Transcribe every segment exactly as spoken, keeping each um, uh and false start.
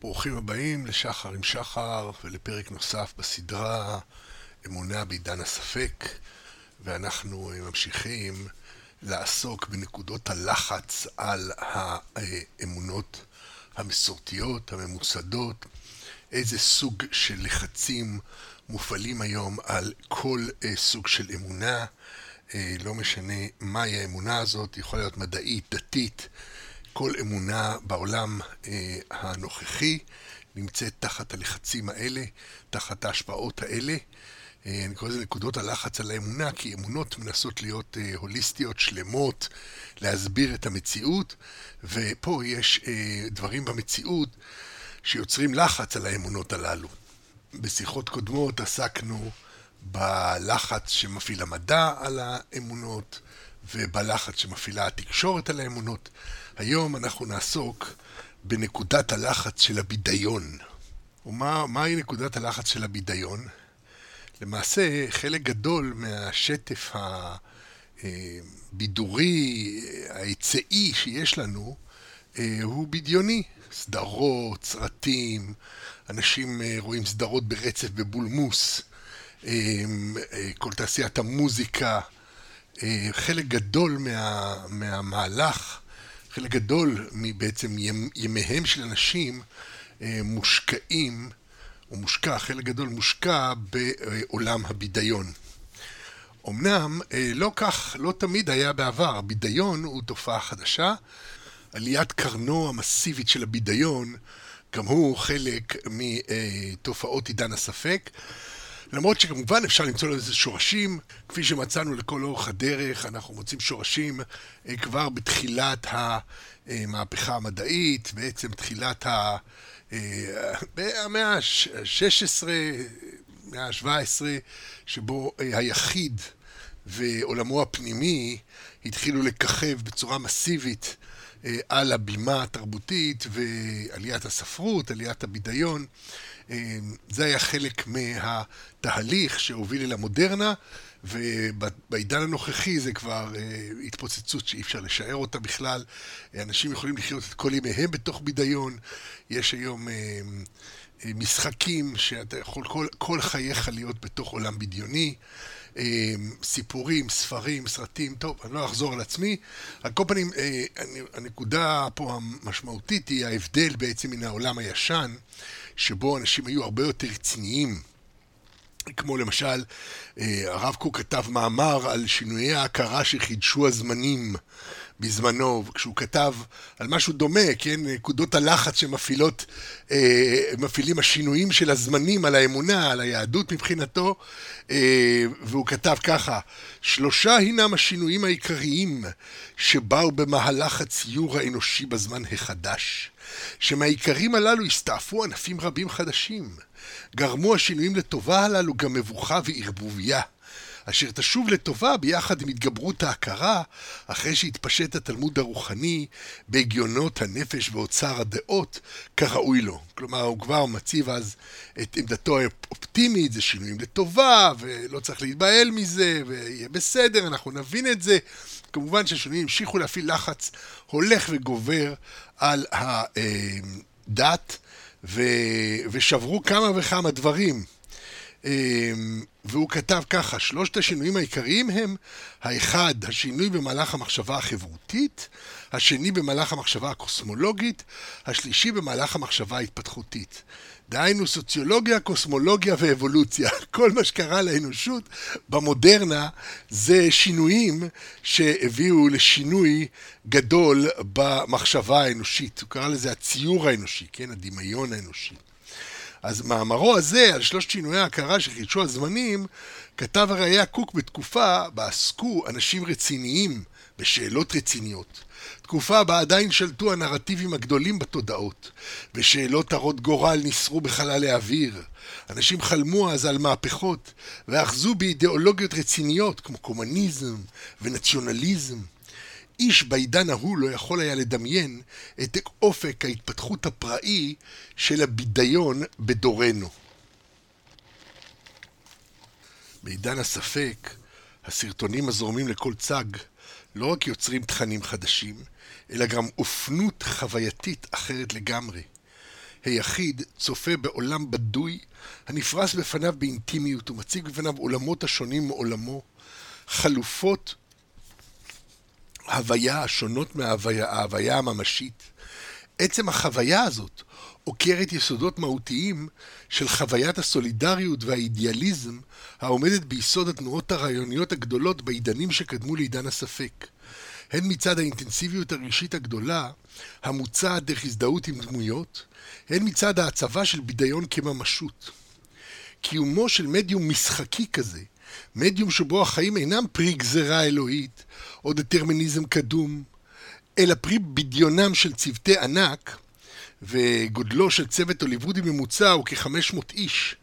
ברוכים הבאים לשחר עם שחר ולפרק נוסף בסדרה אמונה בעידן הספק, ואנחנו ממשיכים לעסוק בנקודות הלחץ על האמונות המסורתיות, הממוסדות, איזה סוג של לחצים מופעלים היום על כל סוג של אמונה, לא משנה מהי האמונה הזאת, היא יכולה להיות מדעית, דתית, כל אמונה בעולם אה, הנוכחי נמצאת תחת הלחצים האלה, תחת ההשפעות האלה. אה, אני קורא לזה נקודות הלחץ על האמונה, כי אמונות מנסות להיות אה, הוליסטיות, שלמות, להסביר את המציאות, ופה יש אה, דברים במציאות שיוצרים לחץ על האמונות הללו. בשיחות קודמות עסקנו בלחץ שמפעיל המדע על האמונות, ובלחץ שמפעילה התקשורת על האמונות. היום אנחנו נעסוק בנקודת הלחץ של הבידיון. ומה, מהי נקודת הלחץ של הבידיון? למעשה, חלק גדול מהשטף הבידורי, ההיצעי שיש לנו, הוא בדיוני. סדרות, סרטים, אנשים רואים סדרות ברצף בבולמוס, כל תעשיית המוזיקה, חלק גדול מה, מהמהלך, חלק גדול מבעצם ימיהם של אנשים מושקעים, או מושקע, חלק גדול מושקע בעולם הבידיון. אמנם לא כך, לא תמיד היה בעבר, הבידיון הוא תופעה חדשה, עליית קרנו המסיבית של הבידיון, גם הוא חלק מתופעות עידן הספק, למרות שכמובן אפשר למצוא לזה שורשים, כפי שמצאנו לכל אורך הדרך, אנחנו מוצאים שורשים כבר בתחילת המהפכה המדעית, בעצם תחילת המאה ה-שש עשרה, המאה ה-שבע עשרה, שבו היחיד ועולמו הפנימי התחילו לככב בצורה מסיבית על הבימה התרבותית ועליית הספרות, עליית הבידיון. זה היה חלק מהתהליך שהוביל אל המודרנה, ובעידן הנוכחי זה כבר התפוצצות שאי אפשר לשער אותה בכלל. אנשים יכולים לחיות את כל ימיהם בתוך בידיון. יש היום משחקים שאתה יכול כל, כל חייך להיות בתוך עולם בדיוני. סיפורים, ספרים, סרטים, טוב, אני לא אחזור על עצמי. על כל פנים, הנקודה פה המשמעותית היא ההבדל בעצם מן העולם הישן, שבו אנשים היו הרבה יותר רציניים, כמו למשל, הרב קוק כתב מאמר על שינויי ההכרה שחידשו הזמנים בזמנו, כשהוא כתב על משהו דומה, כן, נקודות הלחץ שמפעילות, מפעילים השינויים של הזמנים על האמונה, על היהדות מבחינתו, והוא כתב ככה, שלושה הינם השינויים העיקריים שבאו במהלך הציור האנושי בזמן החדש. שמהעיקרים הללו הסתעפו ענפים רבים חדשים. גרמו השינויים לטובה הללו גם מבוכה וערבוביה, אשר תשוב לטובה ביחד עם התגברות ההכרה, אחרי שהתפשט התלמוד הרוחני בהגיונות הנפש ואוצר הדעות, כראוי לו. כלומר, הוא כבר מציב אז את עמדתו האופטימית, זה שינויים לטובה, ולא צריך להתבהל מזה, ויהיה בסדר, אנחנו נבין את זה. כמובן שהשינויים המשיכו להפעיל לחץ הולך וגובר על הדת, ושברו כמה וכמה דברים. והוא כתב ככה, שלושת השינויים העיקריים הם, האחד, השינוי במהלך המחשבה החברותית, השני במהלך המחשבה הקוסמולוגית, השלישי במהלך המחשבה ההתפתחותית. דהיינו סוציולוגיה, קוסמולוגיה ואבולוציה. כל מה שקרה לאנושות במודרנה זה שינויים שהביאו לשינוי גדול במחשבה האנושית. הוא קרא לזה הציור האנושי, כן? הדמיון האנושי. אז מאמרו הזה, על שלושת שינויי ההכרה שחידשו הזמנים, כתב הראי"ה קוק בתקופה בה עסקו אנשים רציניים בשאלות רציניות. תקופה בה עדיין שלטו הנרטיבים הגדולים בתודעות, ושאלות הרות גורל ניסרו בחלל האוויר. אנשים חלמו אז על מהפכות, ואחזו באידיאולוגיות רציניות כמו קומוניזם ונציונליזם. איש בעידן ההוא לא יכול היה לדמיין את אופק ההתפתחות הפראי של הבידיון בדורנו. בעידן הספק, הסרטונים הזורמים לכל צג לא רק יוצרים תכנים חדשים, אלא גם אופנות חווייתית אחרת לגמרי. היחיד צופה בעולם בדוי, הנפרס בפניו באינטימיות ומציג בפניו עולמות השונים מעולמו, חלופות הוויה השונות מההוויה, ההוויה הממשית. עצם החוויה הזאת עוקרת יסודות מהותיים של חוויית הסולידריות והאידיאליזם העומדת ביסוד התנועות הרעיוניות הגדולות בעידנים שקדמו לעידן הספק. הן מצד האינטנסיביות הראשית הגדולה, המוצעת דרך הזדהות עם דמויות, הן מצד ההצבה של בידיון כממשות. קיומו של מדיום משחקי כזה, מדיום שבו החיים אינם פרי גזרה אלוהית או דטרמיניזם קדום, אלא פרי בדיונם של צוותי ענק, וגודלו של צוות הוליוודי ממוצע הוא כ-חמש מאות איש.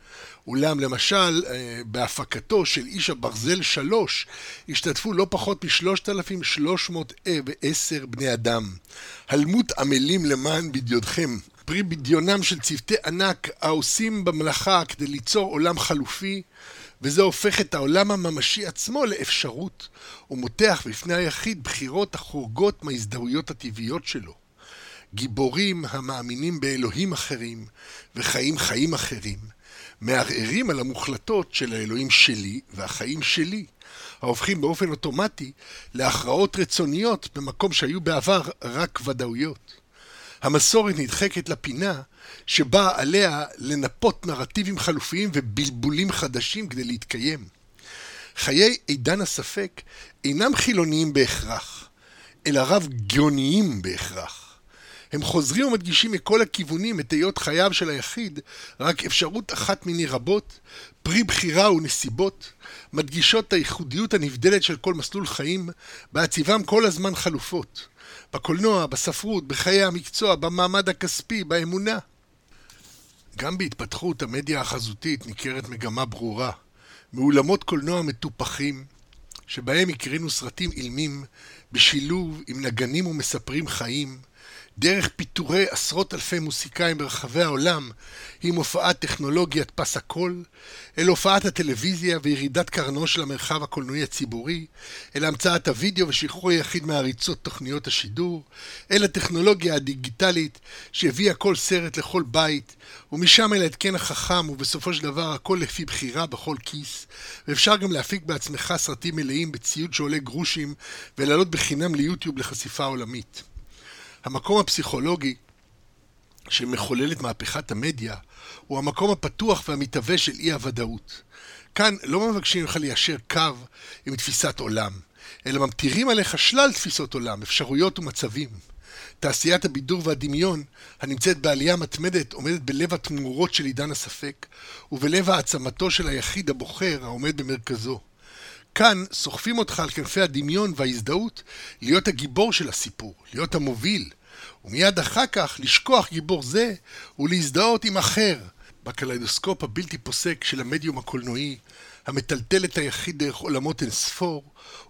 אולם למשל, בהפקתו של איש הברזל שלוש, השתתפו לא פחות מ-שלושת אלפים שלוש מאות ועשר בני אדם. הלמות עמלים למען בדיונכם. פרי בדיונם של צוותי ענק העושים במלאכה כדי ליצור עולם חלופי, וזה הופך את העולם הממשי עצמו לאפשרות, ומותח בפני היחיד בחירות החורגות מההזדהויות הטבעיות שלו. גיבורים המאמינים באלוהים אחרים וחיים חיים אחרים, מערערים על המוחלטות של האלוהים שלי והחיים שלי, ההופכים באופן אוטומטי להכרעות רצוניות במקום שהיו בעבר רק ודאויות. המסורת נדחקת לפינה שבאה עליה לנפות נרטיבים חלופיים ובלבולים חדשים כדי להתקיים. חיי עידן הספק אינם חילוניים בהכרח, אלא רב גאוניים בהכרח. הם חוזרים ומדגישים מכל הכיוונים את היות חייו של היחיד, רק אפשרות אחת מיני רבות, פרי בחירה ונסיבות, מדגישות את הייחודיות הנבדלת של כל מסלול חיים, בעציבם כל הזמן חלופות, בקולנוע, בספרות, בחיי המקצוע, במעמד הכספי, באמונה. גם בהתפתחות המדיה החזותית ניכרת מגמה ברורה, מעולמות קולנוע מטופחים, שבהם הקרינו סרטים אילמים, בשילוב עם נגנים ומספרים חיים, דרך פיטורי עשרות אלפי מוסיקאים ברחבי העולם, עם הופעת טכנולוגיית פס הקול, אל הופעת הטלוויזיה וירידת קרנו של המרחב הקולנועי הציבורי, אל המצאת הוידאו ושחרור היחיד מעריצות תוכניות השידור, אל הטכנולוגיה הדיגיטלית שהביאה כל סרט לכל בית, ומשם אל ההתקן החכם, ובסופו של דבר הכל לפי בחירה בכל כיס, ואפשר גם להפיק בעצמך סרטים מלאים בציוד שעולה גרושים, ולעלות בחינם ליוטיוב לחשיפה עולמית. המקום הפסיכולוגי שמחולל את מהפכת המדיה הוא המקום הפתוח והמתהווה של אי הוודאות. כאן לא מבקשים לך ליישר קו עם תפיסת עולם, אלא ממתירים עליך שלל תפיסות עולם, אפשרויות ומצבים. תעשיית הבידור והדמיון הנמצאת בעלייה מתמדת עומדת בלב התמורות של עידן הספק ובלב העצמתו של היחיד הבוחר העומד במרכזו. כאן סוחפים אותך על כנפי הדמיון וההזדהות להיות הגיבור של הסיפור, להיות המוביל, ומיד אחר כך לשכוח גיבור זה ולהזדהות עם אחר. בקליידוסקופ הבלתי פוסק של המדיום הקולנועי, המטלטל את היחיד דרך עולמות אין ספור,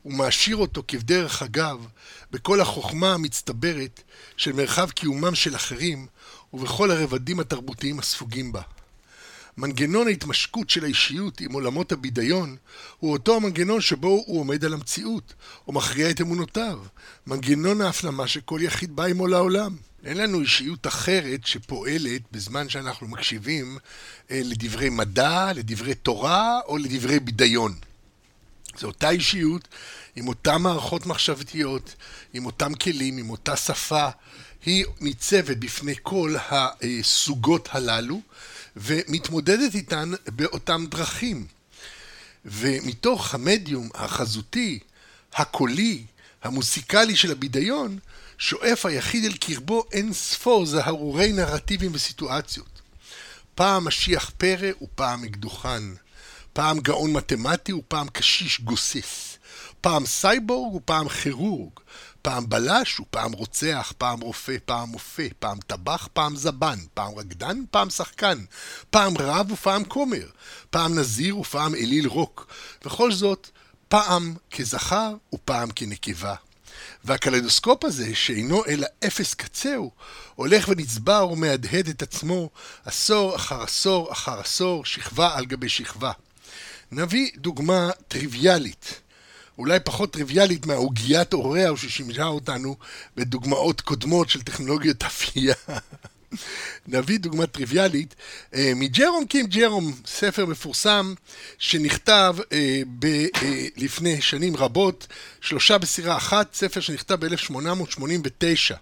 ומעשיר אותו כבדרך אגב בכל החוכמה המצטברת של מרחב קיומם של אחרים ובכל הרבדים התרבותיים הספוגים בה. מנגנון ההתמשקות של האישיות עם עולמות הבידיון הוא אותו המנגנון שבו הוא עומד על המציאות, או מכריע את אמונותיו, מנגנון ההפנמה שכל יחיד בא עמו לעולם. אין לנו אישיות אחרת שפועלת בזמן שאנחנו מקשיבים אה, לדברי מדע, לדברי תורה או לדברי בידיון. זו אותה אישיות עם אותן מערכות מחשבתיות, עם אותם כלים, עם אותה שפה, היא ניצבת בפני כל הסוגות הללו, ומתמודדת איתן באותם דרכים. ומתוך המדיום החזותי, הקולי, המוסיקלי של הבידיון, שואף היחיד אל קרבו אין ספור זהרורי נרטיבים וסיטואציות. פעם משיח פרא ופעם מקדוחן, פעם גאון מתמטי ופעם קשיש גוסס, פעם סייבורג ופעם חירורג, פעם בלש ופעם רוצח, פעם רופא, פעם מופה, פעם טבח, פעם זבן, פעם רקדן, פעם שחקן, פעם רב ופעם כומר, פעם נזיר ופעם אליל רוק, וכל זאת פעם כזכר ופעם כנקבה. והקלדוסקופ הזה, שאינו אלא אפס קצהו, הולך ונצבר ומהדהד את עצמו עשור אחר עשור אחר עשור, שכבה על גבי שכבה. נביא דוגמה טריוויאלית, אולי פחות טריוויאלית מהאוגיית אוריה, או ששימשה אותנו בדוגמאות קודמות של טכנולוגיות אפייה. נביא דוגמה טריוויאלית, מג'רום קים ג'רום, ספר מפורסם, שנכתב לפני שנים רבות, שלושה בסירה אחת, ספר שנכתב ב-אלף שמונה מאות שמונים ותשע.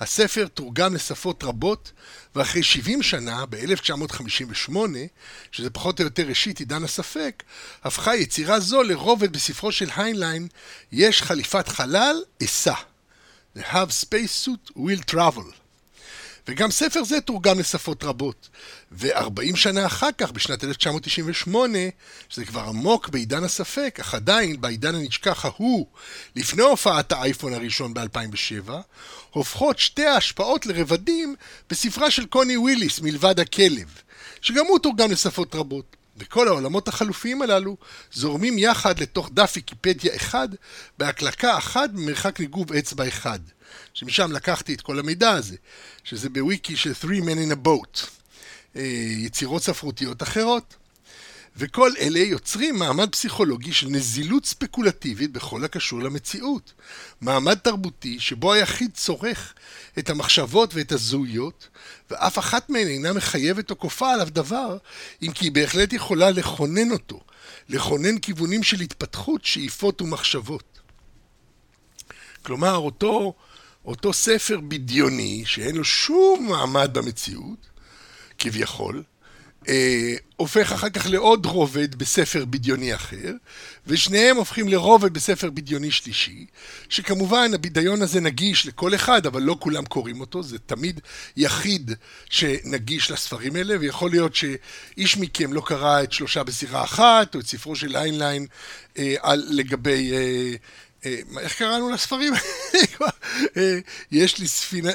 הספר תורגם לשפות רבות, ואחרי שבעים שנה, ב-אלף תשע מאות חמישים ושמונה, שזה פחות או יותר ראשית עידן הספק, הפכה יצירה זו לרובד בספרו של היינליין, יש חליפת חלל, אסע. The have space suit will travel. וגם ספר זה תורגם לשפות רבות. ו-ארבעים שנה אחר כך, בשנת אלף תשע מאות תשעים ושמונה, שזה כבר עמוק בעידן הספק, אך עדיין בעידן הנשכח ההוא, לפני הופעת האייפון הראשון ב-אלפיים ושבע, הופכות שתי ההשפעות לרבדים בספרה של קוני וויליס, מלבד הכלב, שגם הוא תורגם לשפות רבות. וכל העולמות החלופיים הללו זורמים יחד לתוך דף ויקיפדיה אחד, בהקלקה אחת במרחק ניגוב אצבע אחד. שמשם לקחתי את כל המידע הזה, שזה בוויקי של Three Men in a Boat, יצירות ספרותיות אחרות. וכל אלה יוצרים מעמד פסיכולוגי של נזילות ספקולטיבית בכל הקשור למציאות. מעמד תרבותי שבו היחיד צורך את המחשבות ואת הזהויות, ואף אחת מהן אינה מחייבת או כופה עליו דבר, אם כי היא בהחלט יכולה לכונן אותו, לכונן כיוונים של התפתחות, שאיפות ומחשבות. כלומר, אותו, אותו ספר בדיוני, שאין לו שום מעמד במציאות, כביכול, אה, הופך אחר כך לעוד רובד בספר בדיוני אחר, ושניהם הופכים לרובד בספר בדיוני שלישי, שכמובן הבידיון הזה נגיש לכל אחד, אבל לא כולם קוראים אותו, זה תמיד יחיד שנגיש לספרים האלה, ויכול להיות שאיש מכם לא קרא את שלושה בסירה אחת, או את ספרו של היינליין אה, על, לגבי... אה, איך קראנו לספרים? יש לי ספינה,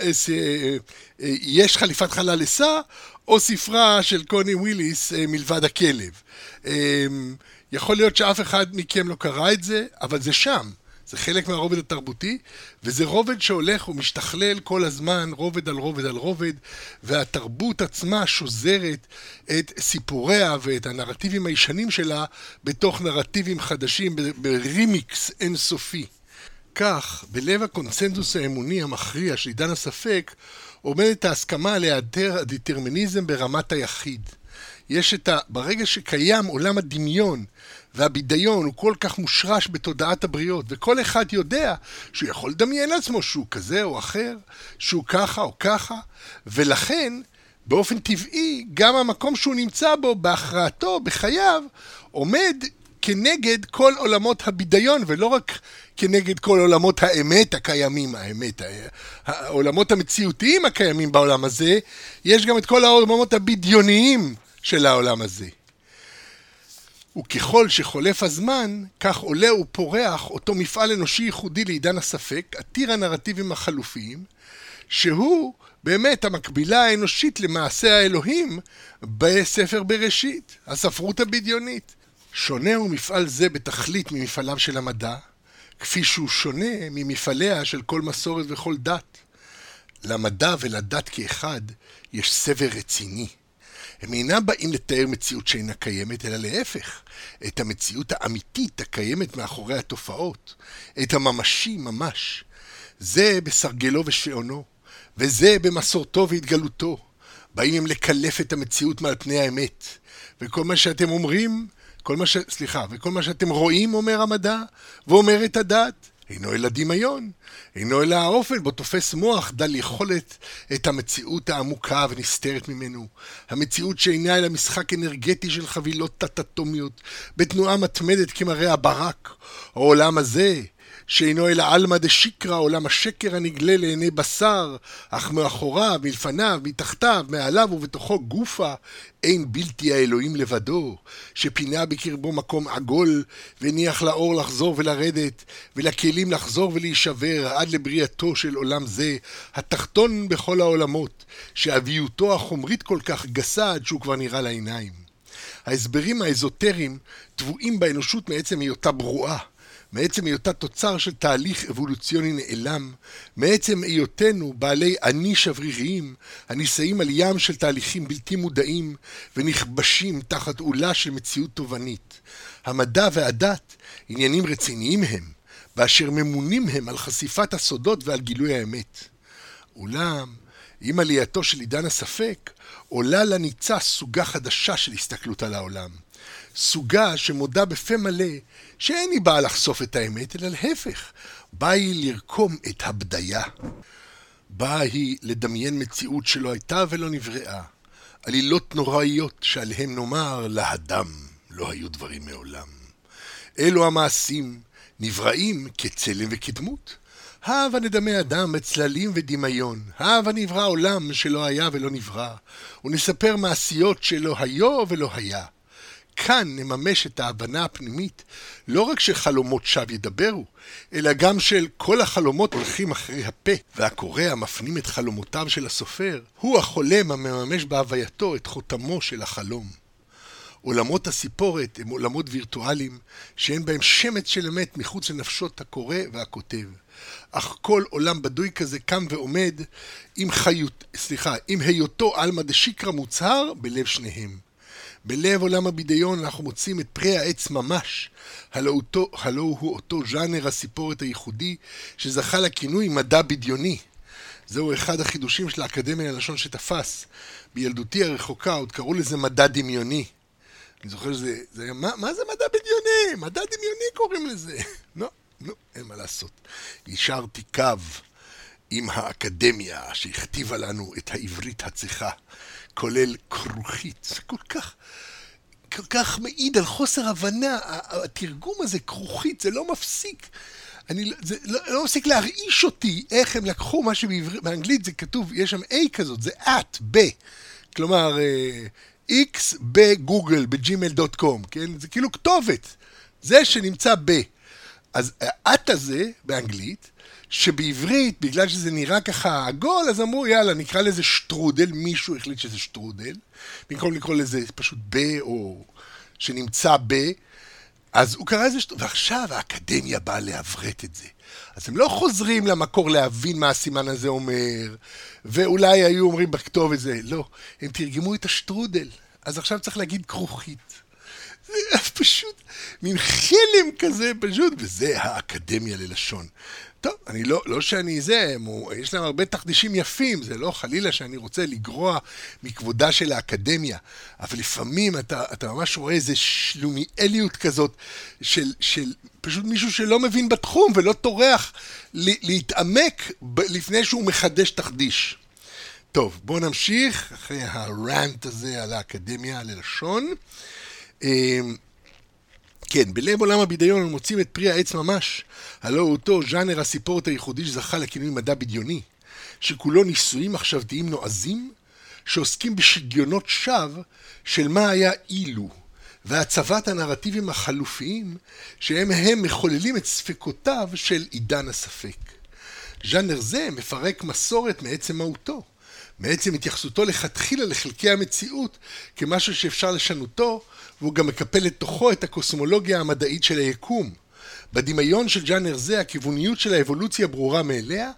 יש חליפת חלל לסע, או ספרה של קוני וויליס מלבד הכלב. יכול להיות שאף אחד מכם לא קרא את זה, אבל זה שם. זה חלק מהרובד התרבותי, וזה רובד שהולך ומשתכלל כל הזמן, רובד על רובד על רובד, והתרבות עצמה שוזרת את סיפוריה ואת הנרטיבים הישנים שלה בתוך נרטיבים חדשים ברימיקס אינסופי. כך, בלב הקונצנזוס האמוני המכריע של עידן הספק, עומדת ההסכמה להיעדר הדטרמיניזם ברמת היחיד. יש את ה... ברגע שקיים עולם הדמיון, והבידיון הוא כל כך מושרש בתודעת הבריות, וכל אחד יודע שהוא יכול לדמיין לעצמו שהוא כזה או אחר, שהוא ככה או ככה, ולכן באופן טבעי גם המקום שהוא נמצא בו, בהכרעתו, בחייו, עומד כנגד כל עולמות הבידיון, ולא רק כנגד כל עולמות האמת הקיימים, האמת, העולמות המציאותיים הקיימים בעולם הזה, יש גם את כל העולמות הבידיוניים של העולם הזה. וככל שחולף הזמן, כך עולה ופורח אותו מפעל אנושי ייחודי לעידן הספק, עתיר הנרטיבים החלופיים, שהוא באמת המקבילה האנושית למעשה האלוהים בספר בראשית, הספרות הבדיונית. שונה הוא מפעל זה בתכלית ממפעליו של המדע, כפי שהוא שונה ממפעליה של כל מסורת וכל דת. למדע ולדת כאחד יש סבר רציני. הם אינם באים לתאר מציאות שאינה קיימת, אלא להפך, את המציאות האמיתית הקיימת מאחורי התופעות, את הממשי ממש. זה בסרגלו ושעונו, וזה במסורתו והתגלותו. באים הם לקלף את המציאות מעל פני האמת, וכל מה שאתם אומרים, כל מה ש... סליחה, וכל מה שאתם רואים, אומר המדע, ואומר את הדת, אינו אלא דמיון, אינו אלא האופן בו תופס מוח דל יכולת את המציאות העמוקה ונסתרת ממנו. המציאות שאינה אלא משחק אנרגטי של חבילות תת-אטומיות, בתנועה מתמדת כמראה הברק. העולם הזה, שאינו אלא עלמא דשיקרא, עולם השקר הנגלה לעיני בשר, אך מאחוריו, מלפניו, מתחתיו, מעליו ובתוכו גופה, אין בלתי האלוהים לבדו, שפינה בקרבו מקום עגול, וניח לאור לחזור ולרדת, ולכלים לחזור ולהישבר, עד לבריאתו של עולם זה, התחתון בכל העולמות, שאביותו החומרית כל כך גסה עד שהוא כבר נראה לעיניים. ההסברים האזוטריים טבועים באנושות מעצם היותה ברואה, מעצם היותה תוצר של תהליך אבולוציוני נעלם, מעצם היותנו בעלי אני שבריריים, הנישאים על ים של תהליכים בלתי מודעים ונכבשים תחת עולה של מציאות תובנית. המדע והדת עניינים רציניים הם, באשר ממונים הם על חשיפת הסודות ועל גילוי האמת. אולם, עם עלייתו של עידן הספק, עולה לניצה סוגה חדשה של הסתכלות על העולם. סוגה שמודה בפה מלא שאין היא באה לחשוף את האמת, אלא להפך, באה היא לרקום את הבדיה. באה היא לדמיין מציאות שלא הייתה ולא נבראה, עלילות נוראיות שעליהם נאמר להדם לא היו דברים מעולם. אלו המעשים נבראים כצלם וכדמות. הבה נדמה אדם בצללים ודמיון, הבה נברא עולם שלא היה ולא נברא, ונספר מעשיות שלא היו ולא היה. כאן נממש את ההבנה הפנימית, לא רק שחלומות שווא ידברו, אלא גם של כל החלומות הולכים אחרי הפה, והקורא המפנים את חלומותיו של הסופר, הוא החולם המממש בהווייתו את חותמו של החלום. עולמות הסיפורת הם עולמות וירטואליים, שאין בהם שמץ של אמת מחוץ לנפשות הקורא והכותב. אך כל עולם בדוי כזה קם ועומד עם חיות, סליחה, עם היותו אלמא דשיקרא מוצהר בלב שניהם. בלב עולם הבידיון אנחנו מוצאים את פרי העץ ממש, הלא הוא אותו ז'אנר הסיפורת הייחודי שזכה לכינוי מדע בדיוני. זהו אחד החידושים של האקדמיה ללשון שתפס. בילדותי הרחוקה עוד קראו לזה מדע דמיוני. אני זוכר שזה, זה, מה, מה זה מדע בדיוני? מדע דמיוני קוראים לזה. לא, לא, אין מה לעשות. השארתי קו עם האקדמיה שהכתיבה לנו את העברית הצחה. כולל כרוכית, זה כל כך, כל כך מעיד על חוסר הבנה, התרגום הזה כרוכית, זה לא מפסיק, אני, זה לא, לא מפסיק להרעיש אותי, איך הם לקחו מה שבאנגלית זה כתוב, יש שם A כזאת, זה at, ב, כלומר, X בגוגל, בג'ימייל דוט קום, כן? זה כאילו כתובת, זה שנמצא ב, אז at הזה באנגלית, שבעברית, בגלל שזה נראה ככה עגול, אז אמרו, יאללה, נקרא לזה שטרודל, מישהו החליט שזה שטרודל, במקום לקרוא לזה פשוט ב, או שנמצא ב, אז הוא קרא לזה שטרודל, ועכשיו האקדמיה באה להברט את זה. אז הם לא חוזרים למקור להבין מה הסימן הזה אומר, ואולי היו אומרים בכתוב את זה, לא, הם תרגמו את השטרודל, אז עכשיו צריך להגיד כרוכית. זה פשוט מין חלם כזה פשוט, וזה האקדמיה ללשון. טוב, אני לא, לא שאני זה, יש להם הרבה תחדישים יפים, זה לא חלילה שאני רוצה לגרוע מכבודה של האקדמיה, אבל לפעמים אתה, אתה ממש רואה איזה שלומיאליות כזאת, של, של פשוט מישהו שלא מבין בתחום ולא טורח להתעמק לפני שהוא מחדש תחדיש. טוב, בואו נמשיך אחרי הרנט הזה על האקדמיה ללשון. כן, בלב עולם הבידיון הם מוצאים את פרי העץ ממש, הלא אותו ז'אנר הסיפורת הייחודי שזכה לכינוי מדע בדיוני, שכולו ניסויים מחשבתיים נועזים, שעוסקים בשגיונות שווא של מה היה אילו, והצבת הנרטיבים החלופיים שהם הם מחוללים את ספקותיו של עידן הספק. ז'אנר זה מפרק מסורת מעצם מהותו, מעצם התייחסותו לכתחילה לחלקי המציאות כמשהו שאפשר לשנותו, והוא גם מקפל לתוכו את הקוסמולוגיה המדעית של היקום. בדמיון של ג'אנר זה הכיווניות של האבולוציה ברורה מאליה,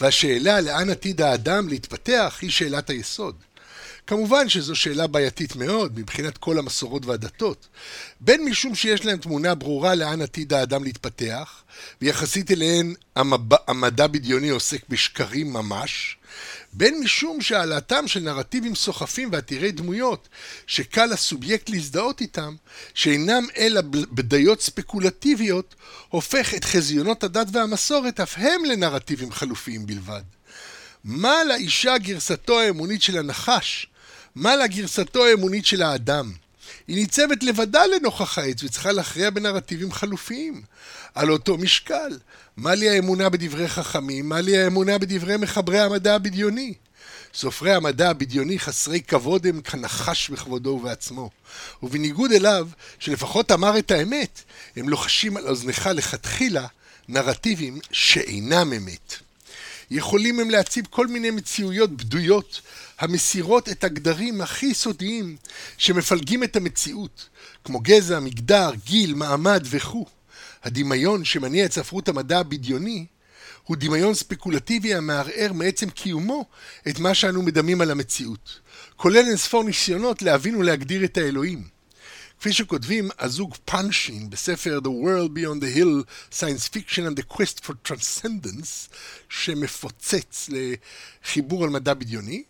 והשאלה לאן עתיד האדם להתפתח היא שאלת היסוד. כמובן שזו שאלה בעייתית מאוד מבחינת כל המסורות והדתות, בין משום שיש להם תמונה ברורה לאן עתיד האדם להתפתח, ויחסית אליהן המדע בדיוני עוסק בשקרים ממש, בין משום שהעלאתם של נרטיבים סוחפים ועתירי דמויות שקל לסובייקט להזדהות איתם, שאינם אלא בדיות ספקולטיביות, הופך את חזיונות הדת והמסורת אף הם לנרטיבים חלופיים בלבד. מה לאישה גרסתו האמונית של הנחש? מה לגרסתו האמונית של האדם? היא ניצבת לבדה לנוכח העץ וצריכה להכריע בנרטיבים חלופיים. על אותו משקל, מה לי האמונה בדברי חכמים, מה לי האמונה בדברי מחברי המדע הבדיוני? סופרי המדע הבדיוני חסרי כבוד הם כנחש בכבודו ובעצמו, ובניגוד אליו, שלפחות אמר את האמת, הם לוחשים על אוזנך לכתחילה נרטיבים שאינם אמת. יכולים הם להציב כל מיני מציאויות בדויות, המסירות את הגדרים הכי סודיים שמפלגים את המציאות, כמו גזע, מגדר, גיל, מעמד וכו'. הדמיון שמניע את ספרות המדע הבדיוני הוא דמיון ספקולטיבי המערער מעצם קיומו את מה שאנו מדמים על המציאות, כולל אינספור ניסיונות להבין ולהגדיר את האלוהים. כפי שכותבים הזוג פאנשין בספר The World Beyond the Hill, Science Fiction and the Quest for Transcendence, שמפוצץ לחיבור על מדע בדיוני,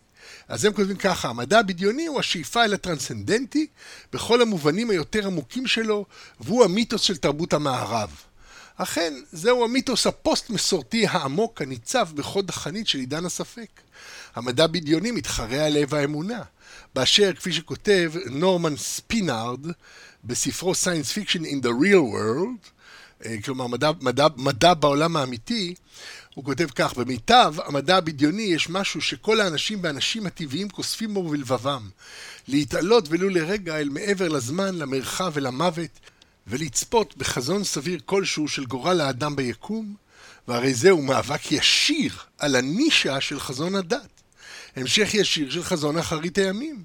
אז הם כותבים ככה: המדע הבדיוני הוא השאיפה אל הטרנסנדנטי בכל המובנים היותר עמוקים שלו, והוא המיתוס של תרבות המערב. אכן, זהו המיתוס הפוסט-מסורתי העמוק הניצב בחוד החנית של עידן הספק. המדע בדיוני מתחרה על לב האמונה, באשר כפי שכותב נורמן ספינרד בספרו Science Fiction in the Real World, כלומר מדע, מדע, מדע בעולם האמיתי, הוא כותב כך: במיטב המדע הבדיוני יש משהו שכל האנשים באנשים הטבעיים כוספים בו בלבבם, להתעלות ולו לרגע אל מעבר לזמן, למרחב ולמוות, ולצפות בחזון סביר כלשהו של גורל האדם ביקום, והרי זהו מאבק ישיר על הנישה של חזון הדת, המשך ישיר של חזון אחרית הימים.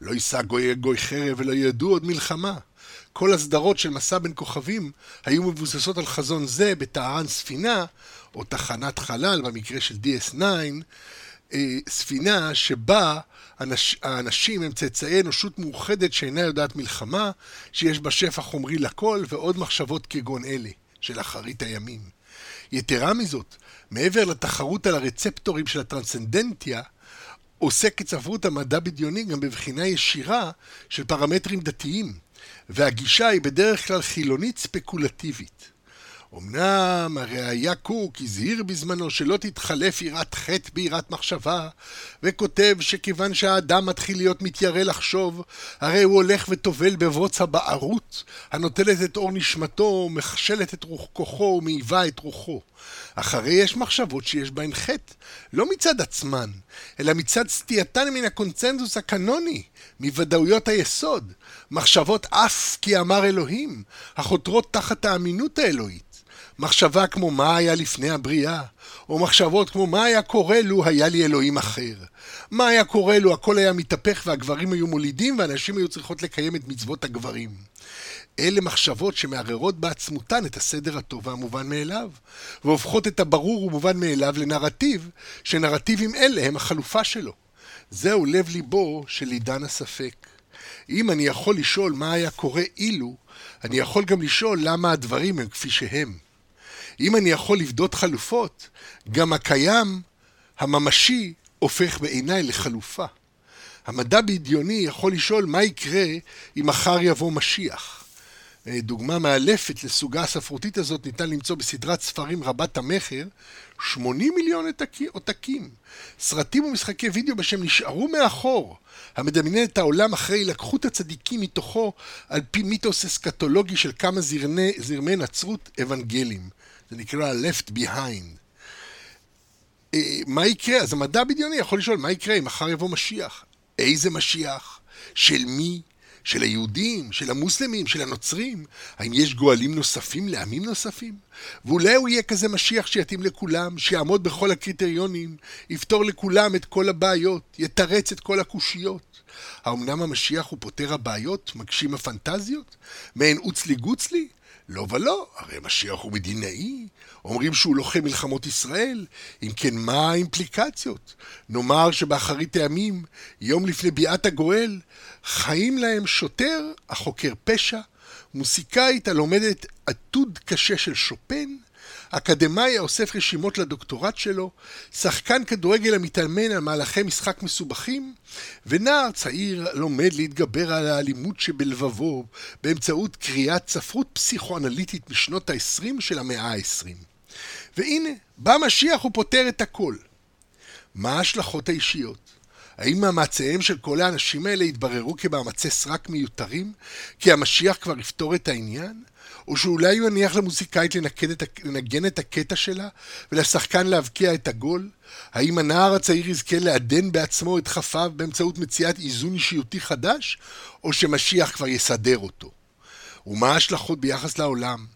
לא יישא גוי גוי חרב ולא ידעו עוד מלחמה. כל הסדרות של מסע בין כוכבים היו מבוססות על חזון זה, בתערן ספינה, או תחנת חלל, במקרה של די אס ניין, ספינה שבה אנש, האנשים הם צאצאי אנושות מאוחדת שאינה יודעת מלחמה, שיש בה שפע חומרי לכל ועוד מחשבות כגון אלה, של אחרית הימים. יתרה מזאת, מעבר לתחרות על הרצפטורים של הטרנסנדנטיה, עוסקת ספרות המדע בדיוני גם בבחינה ישירה של פרמטרים דתיים, והגישה היא בדרך כלל חילונית ספקולטיבית. אמנם הרב קוק הזהיר בזמנו שלא תתחלף יראת חטא ביראת מחשבה, וכותב שכיוון שהאדם מתחיל להיות מתיירא לחשוב, הרי הוא הולך וטובל בבוץ הבערות, הנוטלת את אור נשמתו, מחשלת את רוח כוחו ומאיבה את רוחו. אחרי יש מחשבות שיש בהן חטא, לא מצד עצמן, אלא מצד סטייתן מן הקונצנזוס הקנוני, מוודאויות היסוד, מחשבות אף כי אמר אלוהים, החותרות תחת האמינות האלוהית. מחשבה כמו מה היה לפני הבריאה, או מחשבות כמו מה היה קורה לו היה לי אלוהים אחר. מה היה קורה לו הכל היה מתהפך והגברים היו מולידים ואנשים היו צריכות לקיים את מצוות הגברים. אלה מחשבות שמערערות בעצמותן את הסדר הטוב והמובן מאליו, והופכות את הברור ומובן מאליו לנרטיב, שנרטיבים אלה הם החלופה שלו. זהו לב ליבו של עידן הספק. אם אני יכול לשאול מה היה קורה אילו, אני יכול גם לשאול למה הדברים הם כפי שהם. אם אני יכול לבדות חלופות, גם הקיים, הממשי, הופך בעיניי לחלופה. המדע בדיוני יכול לשאול מה יקרה אם מחר יבוא משיח. דוגמה מאלפת לסוגה הספרותית הזאת ניתן למצוא בסדרת ספרים רבת המחר, שמונים מיליון עותקים. סרטים ומשחקי וידאו בשם נשארו מאחור, המדמיין את העולם אחרי לקחות הצדיקים מתוכו על פי מיתוס אסקטולוגי של כמה זרמי, זרמי נצרות אבנגלים. זה נקרא left behind. מה יקרה? אז המדע בדיוני יכול לשאול מה יקרה אם מחר יבוא משיח. איזה משיח? של מי? של היהודים? של המוסלמים? של הנוצרים? האם יש גואלים נוספים לעמים נוספים? ואולי הוא יהיה כזה משיח שיתאים לכולם, שיעמוד בכל הקריטריונים, יפתור לכולם את כל הבעיות, יתרץ את כל הקושיות. האמנם המשיח הוא פותר הבעיות, מגשים הפנטזיות? מעין עוצלי גוצלי? לא ולא, הרי משיח הוא מדינאי, אומרים שהוא לוחם מלחמות ישראל, אם כן מה האימפליקציות? נאמר שבאחרית הימים, יום לפני ביאת הגואל, חיים להם שוטר, החוקר פשע, מוסיקאית הלומדת עתוד קשה של שופן, אקדמאי האוסף רשימות לדוקטורט שלו, שחקן כדורגל המתאמן על מהלכי משחק מסובכים, ונער צעיר לומד להתגבר על האלימות שבלבבו באמצעות קריאת ספרות פסיכואנליטית משנות ה-עשרים של המאה ה-עשרים. והנה, בא משיח ופותר את הכל. מה ההשלכות האישיות? האם מאמציהם של כל האנשים האלה יתבררו כמאמצי סרק מיותרים, כי המשיח כבר יפתור את העניין? או שאולי הוא יניח למוזיקאית לנגן את הקטע שלה, ולשחקן להבקיע את הגול? האם הנער הצעיר יזכה לעדן בעצמו את חפיו באמצעות מציאת איזון אישיותי חדש, או שמשיח כבר יסדר אותו? ומה ההשלכות ביחס לעולם?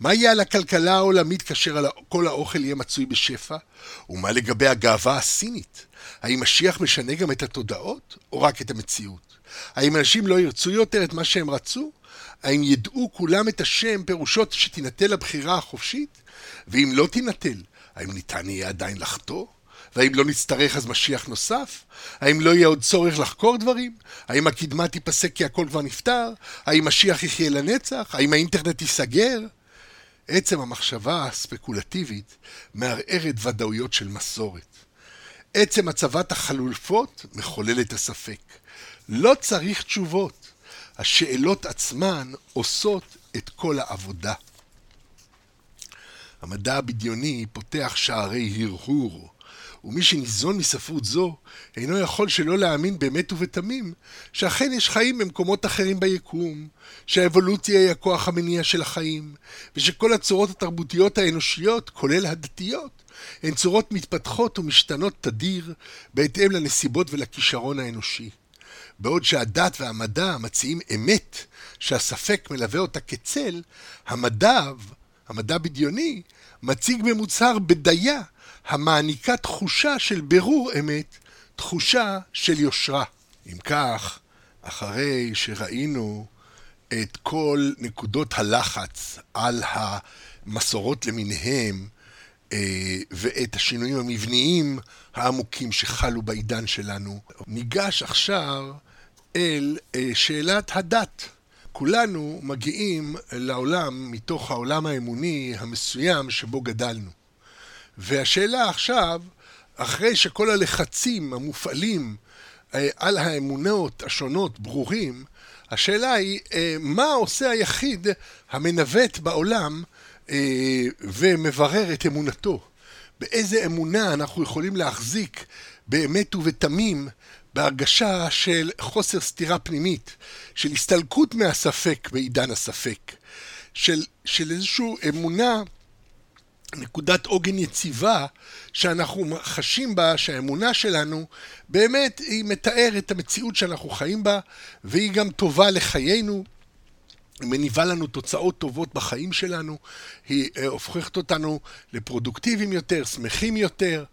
מה יהיה על הכלכלה העולמית כאשר כל האוכל יהיה מצוי בשפע? ומה לגבי הגאווה הסינית? האם משיח משנה גם את התודעות, או רק את המציאות? האם אנשים לא ירצו יותר את מה שהם רצו? האם ידעו כולם את השם פירושות שתינטל הבחירה החופשית? ואם לא תינטל, האם ניתן יהיה עדיין לחתור? והאם לא נצטרך אז משיח נוסף? האם לא יהיה עוד צורך לחקור דברים? האם הקדמה תיפסק כי הכל כבר נפטר? האם משיח יחיה לנצח? האם האינטרנט ייסגר? עצם המחשבה הספקולטיבית מערערת ודאויות של מסורת. עצם הצבת החלופות מחוללת הספק. לא צריך תשובות. השאלות עצמן עושות את כל העבודה. המדע הבדיוני פותח שערי הרהור, ומי שניזון מספרות זו אינו יכול שלא להאמין באמת ובתמים שאכן יש חיים במקומות אחרים ביקום, שהאבולוציה היא הכוח המניע של החיים, ושכל הצורות התרבותיות האנושיות, כולל הדתיות, הן צורות מתפתחות ומשתנות תדיר בהתאם לנסיבות ולכישרון האנושי. בעוד שהדת והמדע מציעים אמת שהספק מלווה אותה כצל, המדע, המדע בדיוני, מציג במוצהר בדיה המעניקה תחושה של ברור אמת, תחושה של יושרה. אם כך, אחרי שראינו את כל נקודות הלחץ על המסורות למיניהם, ואת השינויים המבניים העמוקים שחלו בעידן שלנו, ניגש עכשיו אל שאלת הדת. כולנו מגיעים לעולם מתוך העולם האמוני המסוים שבו גדלנו. והשאלה עכשיו, אחרי שכל הלחצים המופעלים על האמונות השונות ברורים, השאלה היא, מה עושה היחיד המנווט בעולם ומברר את אמונתו? באיזה אמונה אנחנו יכולים להחזיק באמת ובתמים בהרגשה של חוסר סתירה פנימית, של הסתלקות מהספק בעידן הספק, של, של איזושהי אמונה, נקודת עוגן יציבה שאנחנו חשים בה, שהאמונה שלנו באמת היא מתארת את המציאות שאנחנו חיים בה, והיא גם טובה לחיינו, היא מניבה לנו תוצאות טובות בחיים שלנו, היא הופכת אותנו לפרודוקטיביים יותר, שמחים יותר,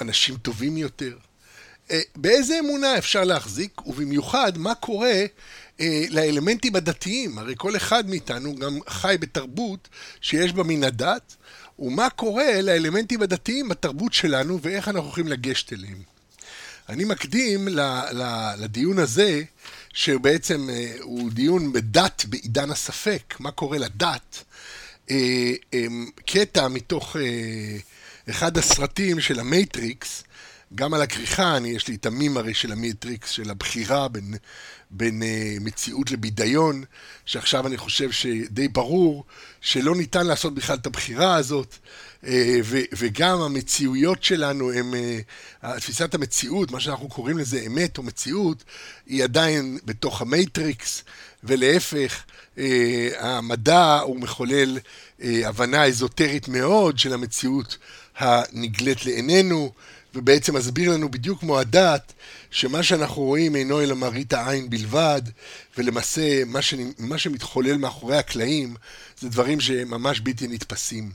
אנשים טובים יותר. באיזה אמונה אפשר להחזיק, ובמיוחד מה קורה לאלמנטים הדתיים? הרי כל אחד מאיתנו גם חי בתרבות שיש בה מן הדת, ומה קורה לאלמנטים הדתיים בתרבות שלנו ואיך אנחנו הולכים לגשת אליהם. אני מקדים לדיון הזה, שבעצם הוא דיון בדת בעידן הספק, מה קורה לדת, קטע מתוך אחד הסרטים של המייטריקס, גם על הכריכה, אני, יש לי את המים הרי של המייטריקס, של הבחירה בין, בין uh, מציאות לבידיון, שעכשיו אני חושב שדי ברור שלא ניתן לעשות בכלל את הבחירה הזאת, uh, ו, וגם המציאויות שלנו, הם, uh, תפיסת המציאות, מה שאנחנו קוראים לזה אמת או מציאות, היא עדיין בתוך המייטריקס, ולהפך, uh, המדע הוא מחולל uh, הבנה אזוטרית מאוד של המציאות הנגלית לעינינו, ובעצם מסביר לנו בדיוק כמו הדת, שמה שאנחנו רואים אינו אלא מראית העין בלבד, ולמעשה מה, ש... מה שמתחולל מאחורי הקלעים, זה דברים שממש בלתי נתפסים.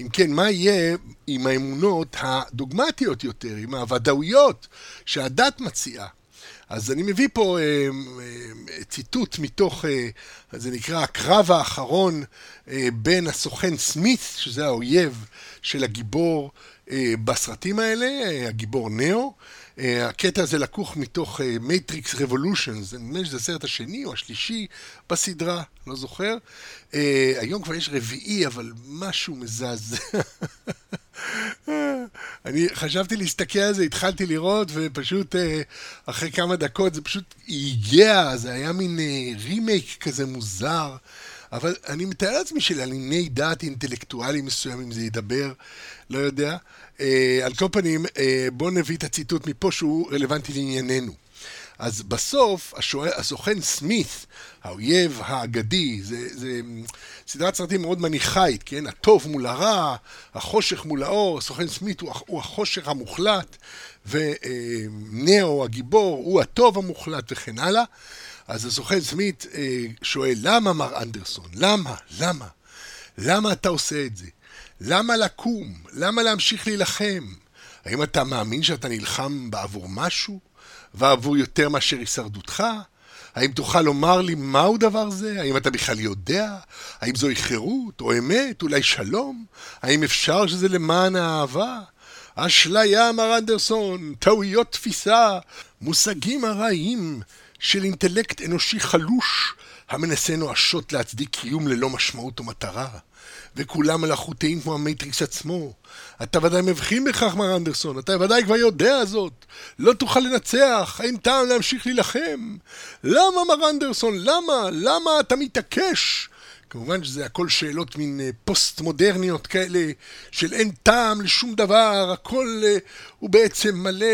אם כן, מה יהיה עם האמונות הדוגמטיות יותר, עם הוודאויות שהדת מציעה? אז אני מביא פה אה, אה, ציטוט מתוך, אה, זה נקרא, הקרב האחרון אה, בין הסוכן סמית, שזה האויב של הגיבור, בסרטים האלה, הגיבור נאו. הקטע הזה לקוח מתוך Matrix Revolutions, זה הסרט השני או השלישי בסדרה, לא זוכר. היום כבר יש רביעי, אבל משהו מזעזע. אני חשבתי להסתכל על זה, התחלתי לראות, ופשוט אחרי כמה דקות זה פשוט הגיע, זה היה מין רימייק כזה מוזר. אבל אני מתאר לעצמי שלענייני דעת אינטלקטואלים מסוימים זה ידבר, לא יודע. על כל פנים, בואו נביא את הציטוט מפה שהוא רלוונטי לענייננו. אז בסוף, הסוכן סמית, האויב האגדי, זה, זה סדרת סרטים מאוד מניחית, כן? הטוב מול הרע, החושך מול האור, הסוכן סמית הוא, הוא החושך המוחלט, ונאו הגיבור הוא הטוב המוחלט וכן הלאה. אז הסוכן סמית שואל, למה מר אנדרסון? למה? למה? למה אתה עושה את זה? למה לקום? למה להמשיך להילחם? האם אתה מאמין שאתה נלחם בעבור משהו? ועבור יותר מאשר הישרדותך? האם תוכל לומר לי מהו דבר זה? האם אתה בכלל יודע? האם זו חירות או אמת? אולי שלום? האם אפשר שזה למען האהבה? אשליה, מר אנדרסון, טעויות תפיסה, מושגים הרעיים של אינטלקט אנושי חלוש, המנסה נואשות להצדיק קיום ללא משמעות או מטרה, וכולם מלאכותיים כמו המטריקס עצמו. אתה ודאי מבחין בכך, מר אנדרסון, אתה ודאי כבר יודע זאת. לא תוכל לנצח, אין טעם להמשיך להילחם. למה, מר אנדרסון, למה? למה אתה מתעקש? כמובן שזה הכל שאלות מין פוסט-מודרניות כאלה, של אין טעם לשום דבר, הכל הוא בעצם מלא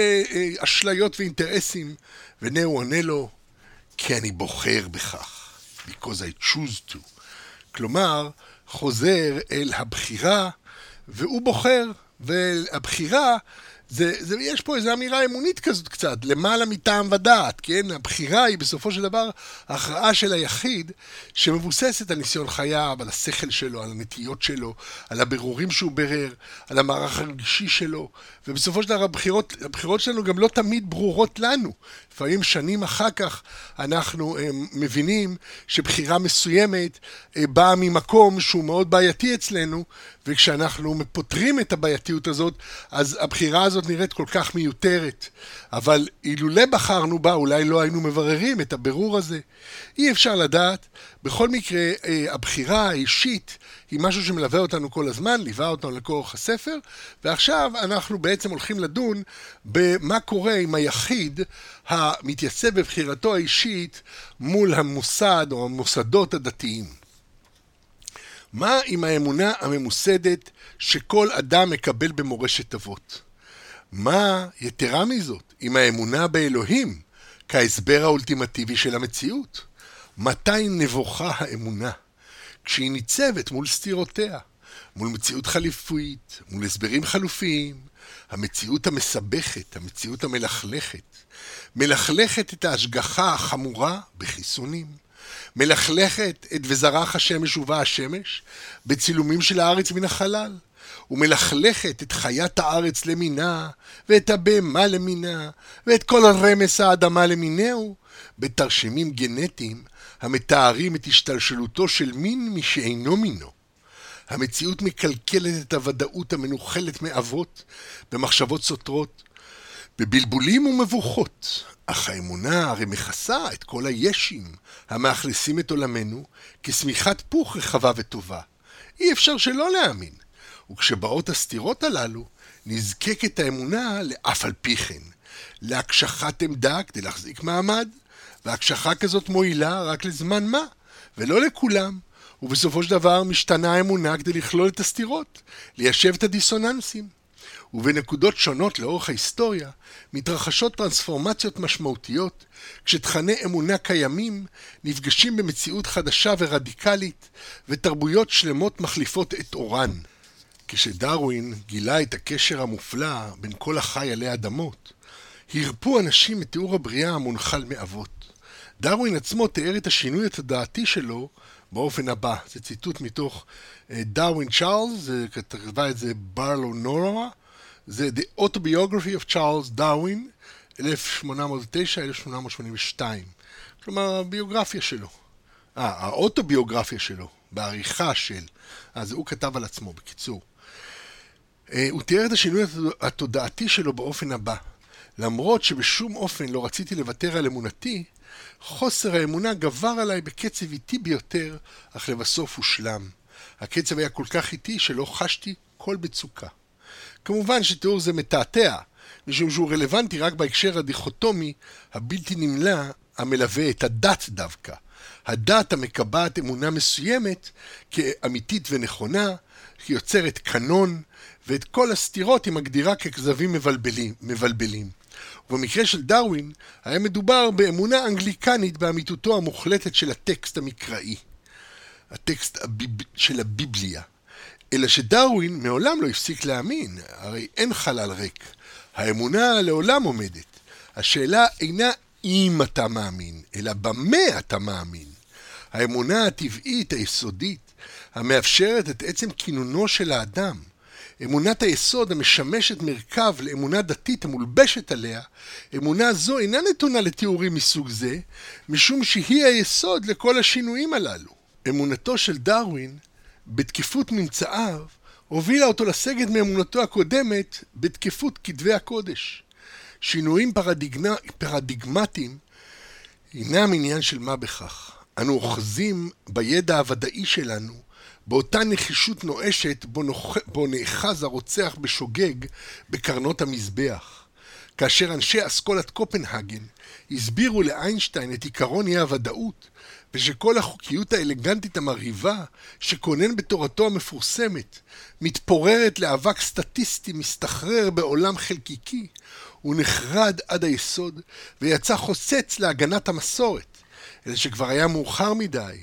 אשליות ואינטרסים, ונאו עונה לו, כי אני בוחר בכך, because I choose to. כלומר, חוזר אל הבחירה, והוא בוחר, והבחירה, זה, זה, יש פה איזו אמירה אמונית כזאת קצת, למעלה מטעם ודעת, כן? הבחירה היא בסופו של דבר הכרעה של היחיד שמבוססת על ניסיון חייו, על השכל שלו, על הנטיות שלו, על הבירורים שהוא ברר, על המערך הרגישי שלו, ובסופו של דבר הבחירות, הבחירות שלנו גם לא תמיד ברורות לנו. לפעמים שנים אחר כך אנחנו הם, מבינים שבחירה מסוימת באה ממקום שהוא מאוד בעייתי אצלנו, וכשאנחנו מפותרים את הבעייתיות הזאת, אז הבחירה הזאת נראית כל כך מיותרת. אבל אילולא בחרנו בה, אולי לא היינו מבררים את הבירור הזה. אי אפשר לדעת. בכל מקרה, הבחירה האישית היא משהו שמלווה אותנו כל הזמן, ליווה אותנו לכורך הספר, ועכשיו אנחנו בעצם הולכים לדון במה קורה עם היחיד המתייצב בבחירתו האישית מול המוסד או המוסדות הדתיים. מה עם האמונה הממוסדת שכל אדם מקבל במורשת אבות? מה יתרה מזאת עם האמונה באלוהים כהסבר האולטימטיבי של המציאות? מתי נבוכה האמונה? כשהיא ניצבת מול סתירותיה, מול מציאות חליפית, מול הסברים חלופיים, המציאות המסבכת, המציאות המלכלכת, מלכלכת את ההשגחה החמורה בחיסונים, מלכלכת את וזרח השמש ובא השמש בצילומים של הארץ מן החלל, ומלכלכת את חיית הארץ למינה, ואת הבהמה למינה, ואת כל הרמס האדמה למינהו, בתרשימים גנטיים המתארים את השתלשלותו של מין משאינו מינו. המציאות מקלקלת את הוודאות המנוחלת מאבות, במחשבות סותרות, בבלבולים ומבוכות, אך האמונה הרי מכסה את כל הישים המאכלסים את עולמנו כשמיכת פוך רחבה וטובה. אי אפשר שלא להאמין, וכשבאות הסתירות הללו נזקקת האמונה לאף על פי כן, להקשחת עמדה כדי להחזיק מעמד, והקשחה כזאת מועילה רק לזמן מה, ולא לכולם, ובסופו של דבר משתנה האמונה כדי לכלול את הסתירות, ליישב את הדיסוננסים. ובנקודות שונות לאורך ההיסטוריה מתרחשות טרנספורמציות משמעותיות, כשתכני אמונה קיימים נפגשים במציאות חדשה ורדיקלית, ותרבויות שלמות מחליפות את אורן. כשדארווין גילה את הקשר המופלא בין כל החי עלי אדמות, הרפו אנשים את תיאור הבריאה המונחל מאבות. דארווין עצמו תיאר את השינוי התודעתי שלו באופן הבא, זה ציטוט מתוך דארווין צ'ארלס, כתבה את זה ברלו נורא, זה The Autobiography of Charles Darwin, אלף שמונה מאות ותשע עד אלף שמונה מאות שמונים ושתיים. כלומר, הביוגרפיה שלו. אה, האוטוביוגרפיה שלו, בעריכה של. אז הוא כתב על עצמו, בקיצור. אה, הוא תיאר את השינוי התודעתי שלו באופן הבא. למרות שבשום אופן לא רציתי לוותר על אמונתי, חוסר האמונה גבר עליי בקצב איטי ביותר, אך לבסוף הושלם. הקצב היה כל כך איטי שלא חשתי כל בצוקה. כמובן שתיאור זה מתעתע, משום שהוא רלוונטי רק בהקשר הדיכוטומי, הבלתי נמלא, המלווה את הדת דווקא. הדת המקבעת אמונה מסוימת כאמיתית ונכונה, יוצרת קנון, ואת כל הסתירות היא מגדירה ככזבים מבלבלים. מבלבלים. ובמקרה של דארווין, היה מדובר באמונה אנגליקנית באמיתותו המוחלטת של הטקסט המקראי, הטקסט הביב... של הביבליה. אלא שדארווין מעולם לא הפסיק להאמין, הרי אין חלל ריק. האמונה לעולם עומדת. השאלה אינה אם אתה מאמין, אלא במה אתה מאמין. האמונה הטבעית היסודית, המאפשרת את עצם כינונו של האדם. אמונת היסוד המשמשת מרכב לאמונה דתית המולבשת עליה, אמונה זו אינה נתונה לתיאורים מסוג זה, משום שהיא היסוד לכל השינויים הללו. אמונתו של דארווין, בתקיפות ממצאיו, הובילה אותו לסגת מאמונתו הקודמת בתקפות כתבי הקודש. שינויים פרדיגמ... פרדיגמטיים אינם עניין של מה בכך. אנו אוחזים בידע הוודאי שלנו, באותה נחישות נואשת בו, נוח... בו נאחז הרוצח בשוגג בקרנות המזבח. כאשר אנשי אסכולת קופנהגן הסבירו לאיינשטיין את עיקרון אי הוודאות, ושכל החוקיות האלגנטית המרהיבה שכונן בתורתו המפורסמת מתפוררת לאבק סטטיסטי מסתחרר בעולם חלקיקי, הוא נחרד עד היסוד ויצא חוצץ להגנת המסורת, אלא שכבר היה מאוחר מדי,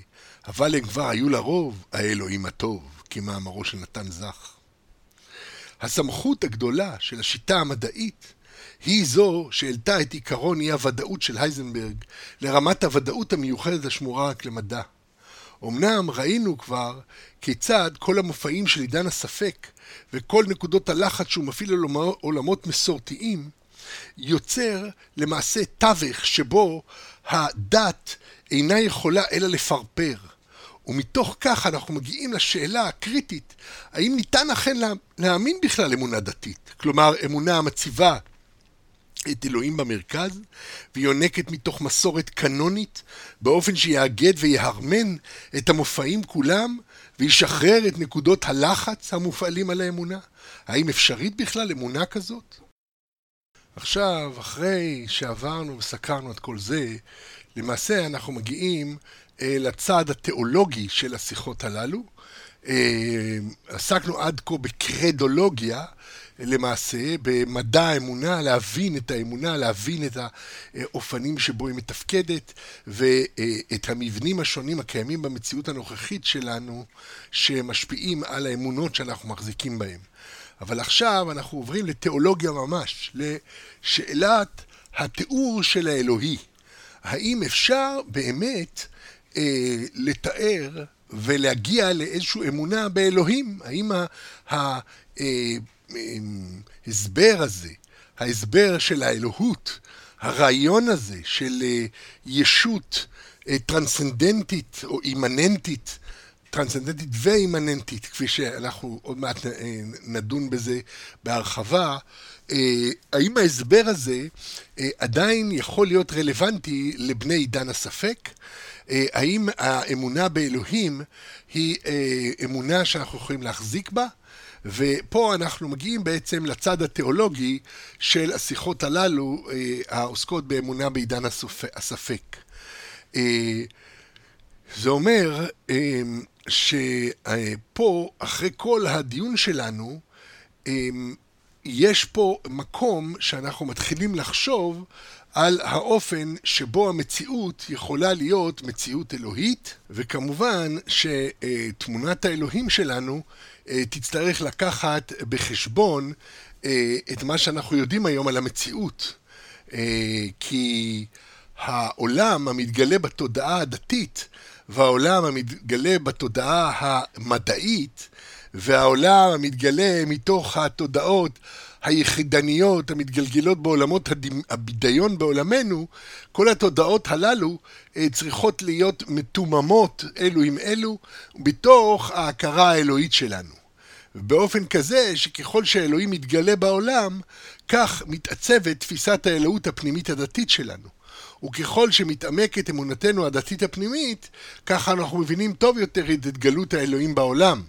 אבל הם כבר היו לרוב האלוהים הטוב, כמאמרו של נתן זך. הסמכות הגדולה של השיטה המדעית היא זו שהעלתה את עיקרון אי הוודאות של הייזנברג לרמת הוודאות המיוחדת השמורה רק למדע. אמנם ראינו כבר כיצד כל המופעים של עידן הספק וכל נקודות הלחץ שהוא מפעיל על עולמות מסורתיים יוצר למעשה תווך שבו הדת אינה יכולה אלא לפרפר. ומתוך כך אנחנו מגיעים לשאלה הקריטית, האם ניתן אכן להאמין בכלל אמונה דתית, כלומר אמונה המציבה את אלוהים במרכז, ויונקת מתוך מסורת קנונית, באופן שיאגד ויהרמן את המופעים כולם, וישחרר את נקודות הלחץ המופעלים על האמונה. האם אפשרית בכלל אמונה כזאת? עכשיו, אחרי שעברנו וסקרנו את כל זה, למעשה אנחנו מגיעים לצד התיאולוגי של השיחות הללו. עסקנו עד כה בקרדולוגיה, למעשה, במדע האמונה, להבין את האמונה, להבין את האופנים שבו היא מתפקדת, ואת המבנים השונים הקיימים במציאות הנוכחית שלנו, שמשפיעים על האמונות שאנחנו מחזיקים בהם. אבל עכשיו אנחנו עוברים לתיאולוגיה ממש, לשאלת התיאור של האלוהי. האם אפשר באמת אה, לתאר ולהגיע לאיזשהו אמונה באלוהים? האם ה... ה אה, ההסבר הזה, ההסבר של האלוהות, הרעיון הזה של ישות טרנסנדנטית או אימננטית, טרנסנדנטית ואימננטית, כפי שאנחנו עוד מעט נדון בזה בהרחבה, האם ההסבר הזה עדיין יכול להיות רלוונטי לבני עידן הספק? האם האמונה באלוהים היא אמונה שאנחנו יכולים להחזיק בה? ופה אנחנו מגיעים בעצם לצד התיאולוגי של השיחות הללו, העוסקות באמונה בעידן הספק. זה אומר שפה, אחרי כל הדיון שלנו, יש פה מקום שאנחנו מתחילים לחשוב על האופן שבו המציאות יכולה להיות מציאות אלוהית, וכמובן שתמונת האלוהים שלנו תצטרך לקחת בחשבון את מה שאנחנו יודעים היום על המציאות, כי העולם המתגלה בתודעה הדתית והעולם המתגלה בתודעה המדעית והעולם המתגלה מתוך התודעות היחידניות המתגלגלות בעולמות הבידיון בעולמנו, כל התודעות הללו צריכות להיות מתוממות אלו עם אלו בתוך ההכרה האלוהית שלנו. באופן כזה שככל שאלוהים מתגלה בעולם, כך מתעצבת תפיסת האלוהות הפנימית הדתית שלנו. וככל שמתעמקת אמונתנו הדתית הפנימית, כך אנחנו מבינים טוב יותר את התגלות האלוהים בעולם.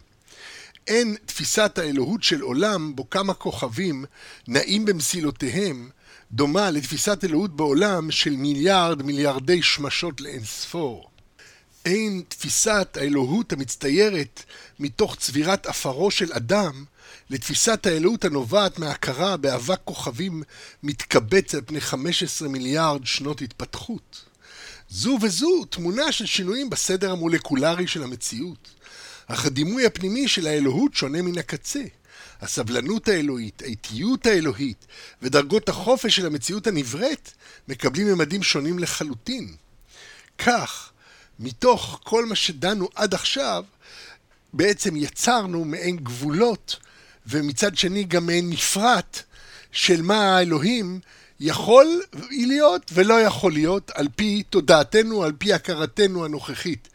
אין תפיסת האלוהות של עולם בו כמה כוכבים נעים במסילותיהם, דומה לתפיסת אלוהות בעולם של מיליארד מיליארדי שמשות לאין ספור. אין תפיסת האלוהות המצטיירת מתוך צבירת אפרו של אדם, לתפיסת האלוהות הנובעת מההכרה באבק כוכבים מתקבץ על פני חמישה עשר מיליארד שנות התפתחות. זו וזו תמונה של שינויים בסדר המולקולרי של המציאות. אך הדימוי הפנימי של האלוהות שונה מן הקצה. הסבלנות האלוהית, האיטיות האלוהית ודרגות החופש של המציאות הנבראת מקבלים ממדים שונים לחלוטין. כך, מתוך כל מה שדנו עד עכשיו, בעצם יצרנו מעין גבולות ומצד שני גם מעין מפרט של מה האלוהים יכול להיות ולא יכול להיות על פי תודעתנו, על פי הכרתנו הנוכחית.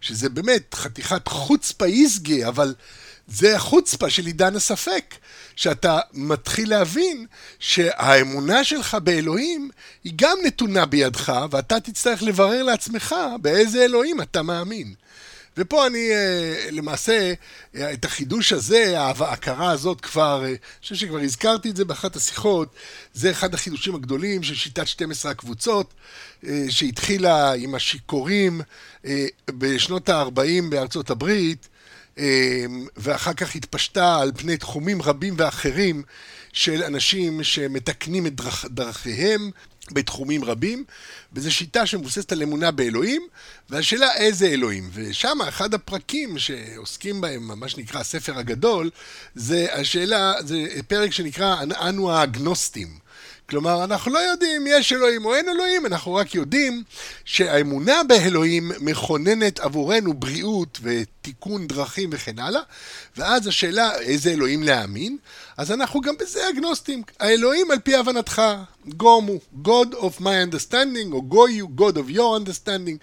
שזה באמת חתיכת חוץ פייסגי, אבל זה החוצפה של עידן הספק, שאתה מתחיל להבין שהאמונה שלך באלוהים היא גם נתונה בידך, ואתה תצטרך לברר לעצמך באיזה אלוהים אתה מאמין. ופה אני למעשה, את החידוש הזה, ההכרה הזאת כבר, אני חושב שכבר הזכרתי את זה באחת השיחות, זה אחד החידושים הגדולים של שיטת שתים עשרה הקבוצות, שהתחילה עם השיקורים בשנות ה-ארבעים בארצות הברית, ואחר כך התפשטה על פני תחומים רבים ואחרים של אנשים שמתקנים את דרכ, דרכיהם בתחומים רבים, וזו שיטה שמבוססת על אמונה באלוהים, והשאלה איזה אלוהים, ושם אחד הפרקים שעוסקים בהם, מה שנקרא הספר הגדול, זה השאלה, זה פרק שנקרא אנו האגנוסטים, כלומר, אנחנו לא יודעים אם יש אלוהים או אין אלוהים, אנחנו רק יודעים שהאמונה באלוהים מכוננת עבורנו בריאות ותיקון דרכים וכן הלאה, ואז השאלה איזה אלוהים להאמין, אז אנחנו גם בזה אגנוסטים, האלוהים על פי הבנתך, גומו, God of my understanding, או Goyu, God of your understanding,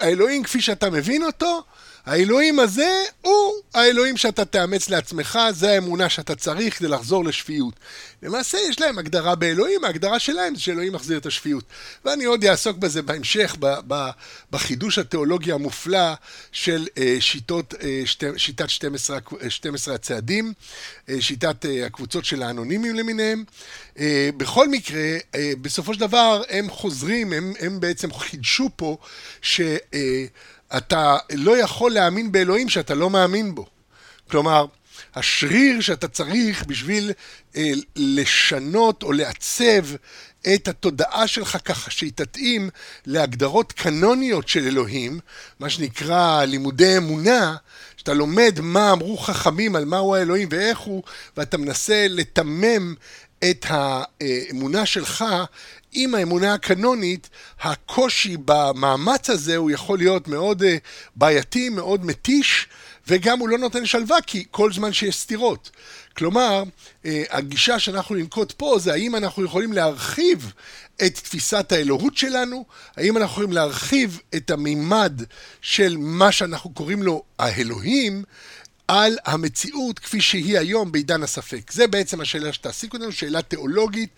האלוהים כפי שאתה מבין אותו, האלוהים הזה הוא האלוהים שאתה תאמץ לעצמך, זה האמונה שאתה צריך כדי לחזור לשפיות. למעשה יש להם הגדרה באלוהים, ההגדרה שלהם זה שאלוהים מחזיר את השפיות. ואני עוד אעסוק בזה בהמשך, בחידוש התיאולוגיה המופלא של שיטות, שיטת שתים עשרה הצעדים, שיטת הקבוצות של האנונימים למיניהם. בכל מקרה, בסופו של דבר הם חוזרים, הם, הם בעצם חידשו פה ש... אתה לא יכול להאמין באלוהים שאתה לא מאמין בו. כלומר, השריר שאתה צריך בשביל אה, לשנות או לעצב את התודעה שלך ככה שהיא תתאים להגדרות קנוניות של אלוהים, מה שנקרא לימודי אמונה, שאתה לומד מה אמרו חכמים על מהו האלוהים ואיך הוא, ואתה מנסה לתמם את האמונה שלך, עם האמונה הקנונית, הקושי במאמץ הזה הוא יכול להיות מאוד בעייתי, מאוד מתיש, וגם הוא לא נותן שלווה, כי כל זמן שיש סתירות. כלומר, הגישה שאנחנו ננקוט פה זה האם אנחנו יכולים להרחיב את תפיסת האלוהות שלנו, האם אנחנו יכולים להרחיב את המימד של מה שאנחנו קוראים לו האלוהים, על המציאות כפי שהיא היום בעידן הספק. זה בעצם השאלה שתעסיק אותנו, שאלה תיאולוגית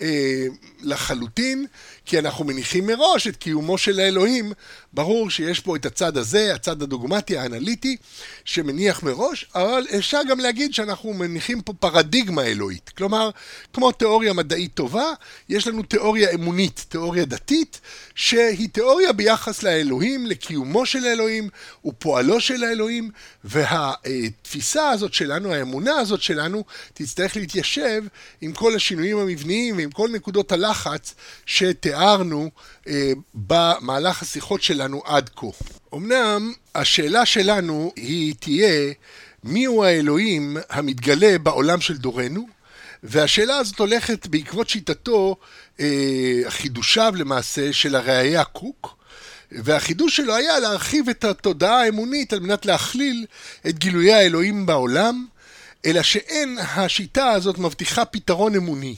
אה, לחלוטין, כי אנחנו מניחים מראש את קיומו של האלוהים. ברור שיש פה את הצד הזה, הצד הדוגמטי, האנליטי, שמניח מראש, אבל אפשר גם להגיד שאנחנו מניחים פה פרדיגמה אלוהית. כלומר, כמו תיאוריה מדעית טובה, יש לנו תיאוריה אמונית, תיאוריה דתית, שהיא תיאוריה ביחס לאלוהים, לקיומו של האלוהים, ופועלו של האלוהים, וה... התפיסה הזאת שלנו, האמונה הזאת שלנו, תצטרך להתיישב עם כל השינויים המבניים ועם כל נקודות הלחץ שתיארנו אה, במהלך השיחות שלנו עד כה. אמנם השאלה שלנו היא תהיה מיהו האלוהים המתגלה בעולם של דורנו, והשאלה הזאת הולכת בעקבות שיטתו, אה, חידושיו למעשה של הראי"ה קוק, והחידוש שלו היה להרחיב את התודעה האמונית על מנת להכליל את גילויי האלוהים בעולם, אלא שאין השיטה הזאת מבטיחה פתרון אמוני,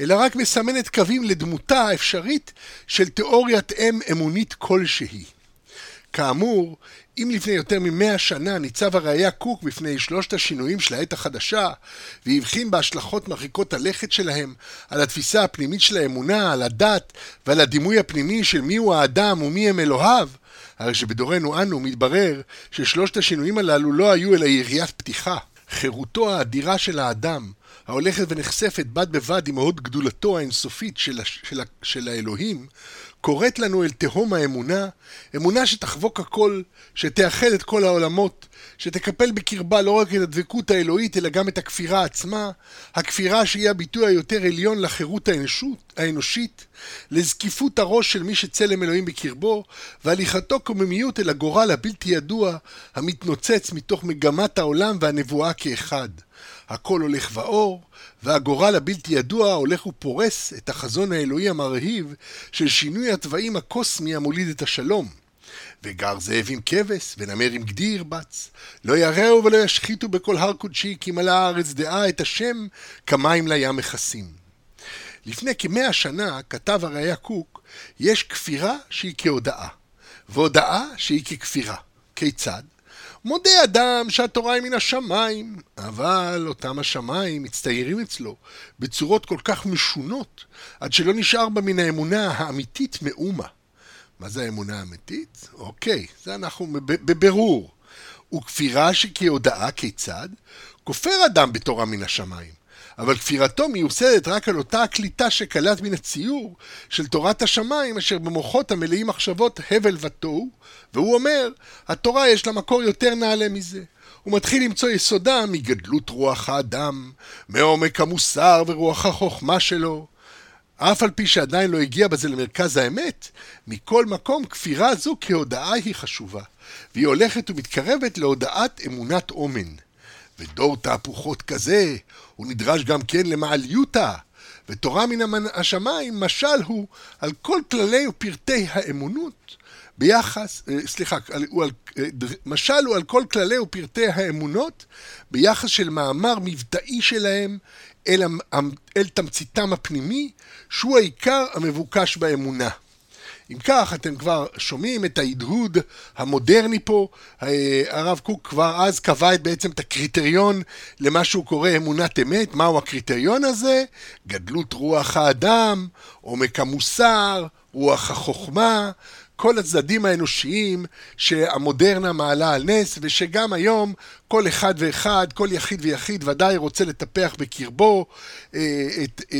אלא רק מסמנת קווים לדמותה האפשרית של תיאוריית אם אמונית כלשהי. כאמור, אם לפני יותר ממאה שנה ניצב הראי"ה קוק בפני שלושת השינויים של העת החדשה, והבחין בהשלכות מרחיקות הלכת שלהם על התפיסה הפנימית של האמונה, על הדת ועל הדימוי הפנימי של מיהו האדם ומי הם אלוהיו, הרי שבדורנו אנו מתברר ששלושת השינויים הללו לא היו אלא יריית פתיחה. חירותו האדירה של האדם, ההולכת ונחשפת בד בבד עם הוד גדולתו האינסופית של, של, של האלוהים, קוראת לנו אל תהום האמונה, אמונה שתחבוק הכל, שתאחד את כל העולמות, שתקפל בקרבה לא רק את הדבקות האלוהית, אלא גם את הכפירה עצמה, הכפירה שהיא הביטוי היותר עליון לחירות האנושות, האנושית, לזקיפות הראש של מי שצלם אלוהים בקרבו, והליכתו קוממיות אל הגורל הבלתי ידוע, המתנוצץ מתוך מגמת העולם והנבואה כאחד. הכל הולך ואור, והגורל הבלתי ידוע הולך ופורס את החזון האלוהי המרהיב של שינוי הטבעים הקוסמי המוליד את השלום. וגר זאב עם כבש, ונמר עם גדי ירבץ. לא יראו ולא ישחיתו בכל הר קודשי, כי מלאה הארץ דעה את השם, כמים לים מכסים. לפני כמאה שנה כתב הראי"ה קוק, יש כפירה שהיא כהודאה, והודאה שהיא ככפירה. כיצד? מודה אדם שהתורה היא מן השמיים, אבל אותם השמיים מצטיירים אצלו בצורות כל כך משונות, עד שלא נשאר בה מן האמונה האמיתית מאומה. מה זה האמונה האמיתית? אוקיי, זה אנחנו בבירור. וכפירה שכהודאה כיצד, כופר אדם בתורה מן השמיים. אבל כפירתו מיוסדת רק על אותה הקליטה שקלט מן הציור של תורת השמיים אשר במוחות המלאים מחשבות הבל ותוהו, והוא אומר, התורה יש לה מקור יותר נעלה מזה. הוא מתחיל למצוא יסודה מגדלות רוח האדם, מעומק המוסר ורוח החוכמה שלו. אף על פי שעדיין לא הגיע בזה למרכז האמת, מכל מקום כפירה זו כהודאה היא חשובה, והיא הולכת ומתקרבת להודעת אמונת אומן. ודור תהפוכות כזה, הוא נדרש גם כן למעליותה, ותורה מן השמיים משל הוא על כל כללי ופרטי האמונות ביחס, סליחה, הוא על, משל הוא על כל כללי ופרטי האמונות ביחס של מאמר מבטאי שלהם אל, אל תמציתם הפנימי, שהוא העיקר המבוקש באמונה. אם כך, אתם כבר שומעים את ההדהוד המודרני פה, הרב קוק כבר אז קבע את בעצם את הקריטריון למה שהוא קורא אמונת אמת. מהו הקריטריון הזה? גדלות רוח האדם, עומק המוסר, רוח החוכמה, כל הצדדים האנושיים שהמודרנה מעלה על נס, ושגם היום כל אחד ואחד, כל יחיד ויחיד ודאי רוצה לטפח בקרבו את,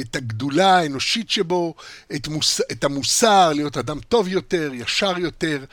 את הגדולה האנושית שבו, את, מוס, את המוסר, להיות אדם טוב יותר, ישר יותר,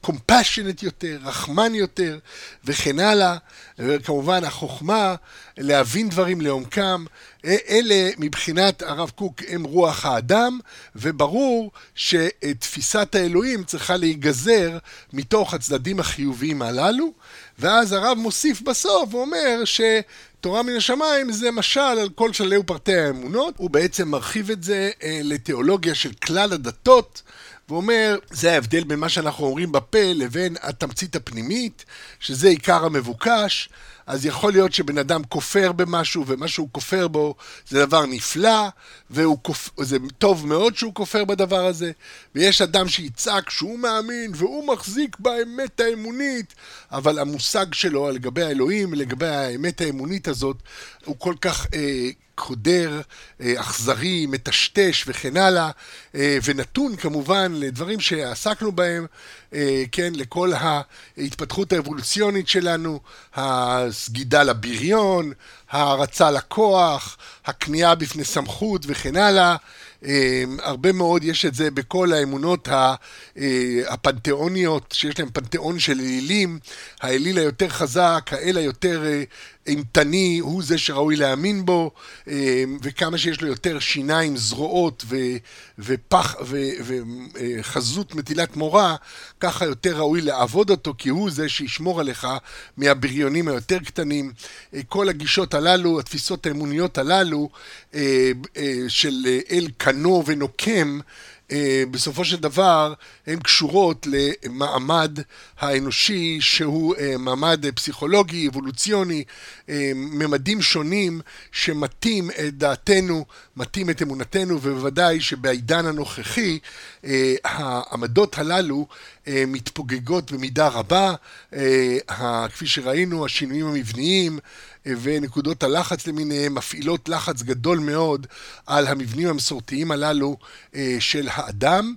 קומפשנט יותר, רחמן יותר, וכן הלאה. וכמובן החוכמה, להבין דברים לעומקם, אלה מבחינת הרב קוק הם רוח האדם, וברור שתפיסת האלוהים צריכה להיגזר מתוך הצדדים החיוביים הללו, ואז הרב מוסיף בסוף ואומר שתורה מן השמיים זה משל על כל שלי ופרטי האמונות, הוא בעצם מרחיב את זה לתיאולוגיה של כלל הדתות, ואומר, זה ההבדל בין מה שאנחנו אומרים בפה לבין התמצית הפנימית, שזה עיקר המבוקש. אז יכול להיות שבן אדם כופר במשהו, ומה שהוא כופר בו זה דבר נפלא, וזה טוב מאוד שהוא כופר בדבר הזה, ויש אדם שיצעק שהוא מאמין, והוא מחזיק באמת האמונית, אבל המושג שלו לגבי האלוהים, לגבי האמת האמונית הזאת, הוא כל כך אה, חודר, אה, אכזרי, מטשטש וכן הלאה, אה, ונתון כמובן לדברים שעסקנו בהם, אה, כן, לכל ההתפתחות האבולוציונית שלנו, הסגידה לבריון, ההרצה לכוח, הקנייה בפני סמכות וכן הלאה. הרבה מאוד יש את זה בכל האמונות הפנתאוניות, שיש להם פנתאון של אלילים, האליל היותר חזק, האל היותר אימתני, הוא זה שראוי להאמין בו, וכמה שיש לו יותר שיניים, זרועות ופח וחזות מטילת מורה, ככה יותר ראוי לעבוד אותו, כי הוא זה שישמור עליך מהבריונים היותר קטנים. כל הגישות הללו, התפיסות האמוניות הללו, של אל קנו ונוקם, בסופו של דבר הן קשורות למעמד האנושי שהוא מעמד פסיכולוגי, אבולוציוני, ממדים שונים שמתאים את דעתנו, מתאים את אמונתנו, ובוודאי שבעידן הנוכחי העמדות הללו מתפוגגות במידה רבה, כפי שראינו, השינויים המבניים ונקודות הלחץ למיניהם מפעילות לחץ גדול מאוד על המבנים המסורתיים הללו של האדם,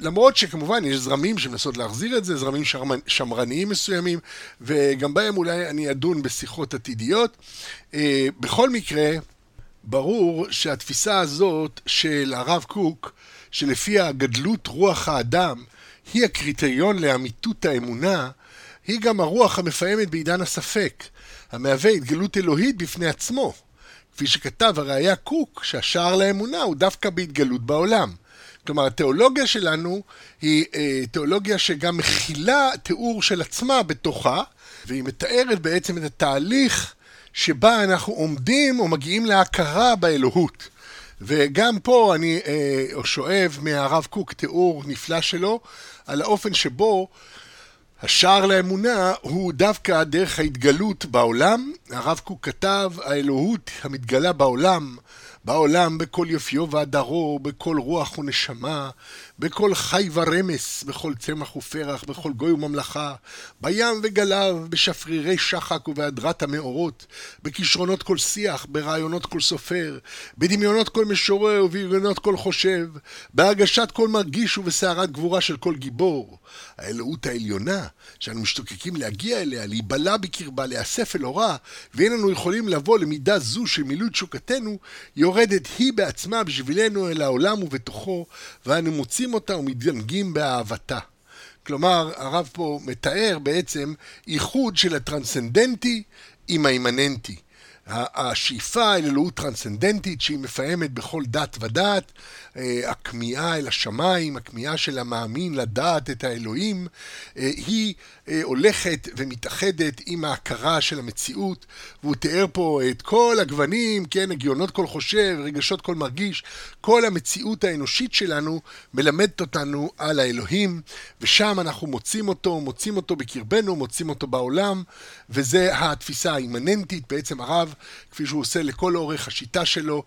למרות שכמובן יש זרמים שמנסות להחזיר את זה, זרמים שמרניים מסוימים, וגם בהם אולי אני אדון בשיחות עתידיות. בכל מקרה, ברור שהתפיסה הזאת של הרב קוק, שלפיה גדלות רוח האדם היא הקריטריון לאמיתות האמונה, היא גם הרוח המפעמת בעידן הספק, המהווה התגלות אלוהית בפני עצמו, כפי שכתב הראי"ה קוק, שהשער לאמונה הוא דווקא בהתגלות בעולם. כלומר, התיאולוגיה שלנו היא אה, תיאולוגיה שגם מכילה תיאור של עצמה בתוכה, והיא מתארת בעצם את התהליך שבה אנחנו עומדים או מגיעים להכרה באלוהות. וגם פה אני אה, שואב מהרב קוק תיאור נפלא שלו, על האופן שבו השער לאמונה הוא דווקא דרך ההתגלות בעולם. הרב קוק כתב, האלוהות המתגלה בעולם בעולם בכל יופיו והדרו, בכל רוח ונשמה, בכל חי ורמס, בכל צמח ופרח, בכל גוי וממלכה, בים וגליו, בשפרירי שחק ובהדרת המאורות, בכישרונות כל שיח, ברעיונות כל סופר, בדמיונות כל משורר ובארגנות כל חושב, בהרגשת כל מרגיש ובסערת גבורה של כל גיבור. האלוהות העליונה, שאנו משתוקקים להגיע אליה, להיבלה בקרבה, להיאסף אל אורה, ואין לנו יכולים לבוא למידה זו של מילוי תשוקתנו, יורדת היא בעצמה בשבילנו אל העולם ובתוכו, ואנו מוצאים אותה ומתדמגים באהבתה. כלומר, הרב פה מתאר בעצם איחוד של הטרנסנדנטי עם האימננטי. השאיפה אל אלוהות טרנסנדנטית שהיא מפעמת בכל דת ודת, הכמיהה אל השמיים, הכמיהה של המאמין לדעת את האלוהים, היא הולכת ומתאחדת עם ההכרה של המציאות, והוא תיאר פה את כל הגוונים, כן, הגיונות כל חושב, רגשות כל מרגיש, כל המציאות האנושית שלנו מלמדת אותנו על האלוהים, ושם אנחנו מוצאים אותו, מוצאים אותו בקרבנו, מוצאים אותו בעולם, וזה התפיסה האימננטית, בעצם הרב, כפי שהוא עושה לכל אורך השיטה שלו,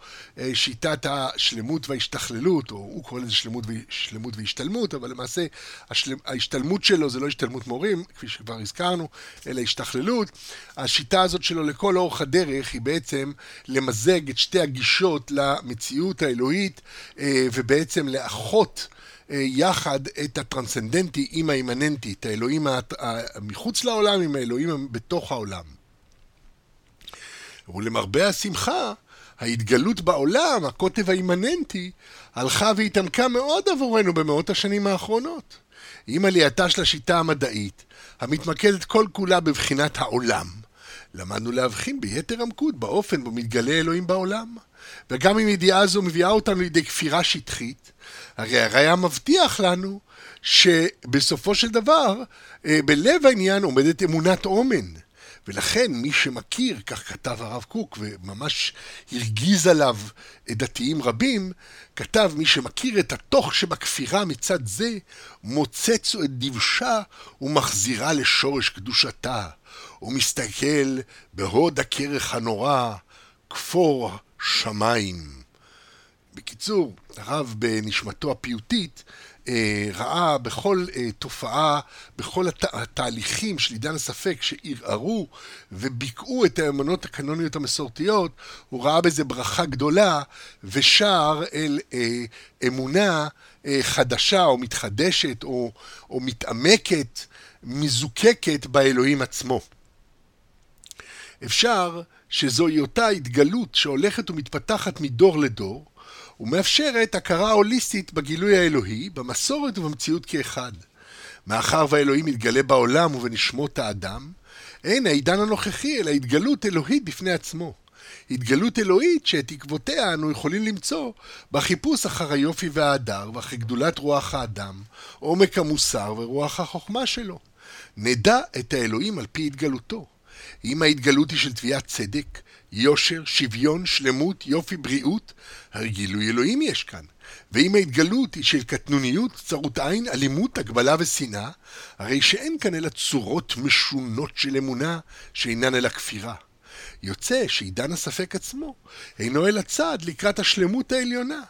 שיטת השלמות וההשתכללות, או הוא קורא לזה שלמות, שלמות והשתלמות, אבל למעשה השלמ, ההשתלמות שלו זה לא השתלמות מורים, כפי שכבר הזכרנו, אלא השתכללות. השיטה הזאת שלו לכל אורך הדרך היא בעצם למזג את שתי הגישות למציאות האלוהית, ובעצם לאחות יחד את הטרנסנדנטי עם האימננטי, את האלוהים מחוץ לעולם עם האלוהים בתוך העולם. ולמרבה השמחה, ההתגלות בעולם, הקוטב האימננטי, הלכה והתעמקה מאוד עבורנו במאות השנים האחרונות. עם עלייתה של השיטה המדעית, המתמקדת כל כולה בבחינת העולם, למדנו להבחין ביתר עמקות באופן בו מתגלה אלוהים בעולם. וגם אם ידיעה זו מביאה אותנו לידי כפירה שטחית, הרי הראייה מבטיח לנו שבסופו של דבר, בלב העניין עומדת אמונת אומן. ולכן מי שמכיר, כך כתב הרב קוק, וממש הרגיז עליו דתיים רבים, כתב מי שמכיר את התוך שבכפירה מצד זה, מוצצו את דבשה ומחזירה לשורש קדושתה, ומסתכל בהוד הקרח הנורא, כפור שמיים. בקיצור, הרב בנשמתו הפיוטית, ראה בכל תופעה, בכל הת... התהליכים של עידן הספק שערערו וביקעו את האמונות הקנוניות המסורתיות, הוא ראה בזה ברכה גדולה ושער אל אה, אמונה אה, חדשה או מתחדשת או, או מתעמקת, מזוקקת באלוהים עצמו. אפשר שזוהי אותה התגלות שהולכת ומתפתחת מדור לדור, ומאפשרת הכרה הוליסטית בגילוי האלוהי, במסורת ובמציאות כאחד. מאחר והאלוהים מתגלה בעולם ובנשמות האדם, אין העידן הנוכחי אלא התגלות אלוהית בפני עצמו. התגלות אלוהית שאת עקבותיה אנו יכולים למצוא בחיפוש אחר היופי וההדר ואחרי גדולת רוח האדם, עומק המוסר ורוח החוכמה שלו. נדע את האלוהים על פי התגלותו. אם ההתגלות היא של תביעת צדק, יושר, שוויון, שלמות, יופי, בריאות, הרגילוי אלוהים יש כאן. ואם ההתגלות היא של קטנוניות, צרות עין, אלימות, הגבלה ושנאה, הרי שאין כאן אלא צורות משונות של אמונה שאינן אלא כפירה. יוצא שעידן הספק עצמו אינו אלא צעד לקראת השלמות העליונה,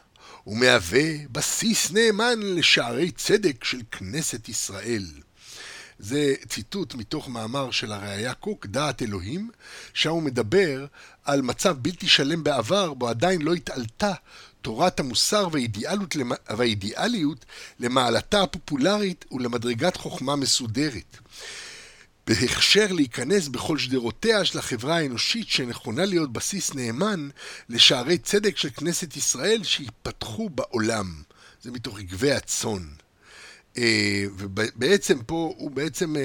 ומהווה בסיס נאמן לשערי צדק של כנסת ישראל. זה ציטוט מתוך מאמר של הראי"ה קוק, דעת אלוהים, שם הוא מדבר על מצב בלתי שלם בעבר, בו עדיין לא התעלתה תורת המוסר והאידיאליות למעלתה הפופולרית ולמדרגת חוכמה מסודרת. בהכשר להיכנס בכל שדרותיה של החברה האנושית שנכונה להיות בסיס נאמן לשערי צדק של כנסת ישראל שיפתחו בעולם. זה מתוך עקבי הצאן. ובעצם פה הוא בעצם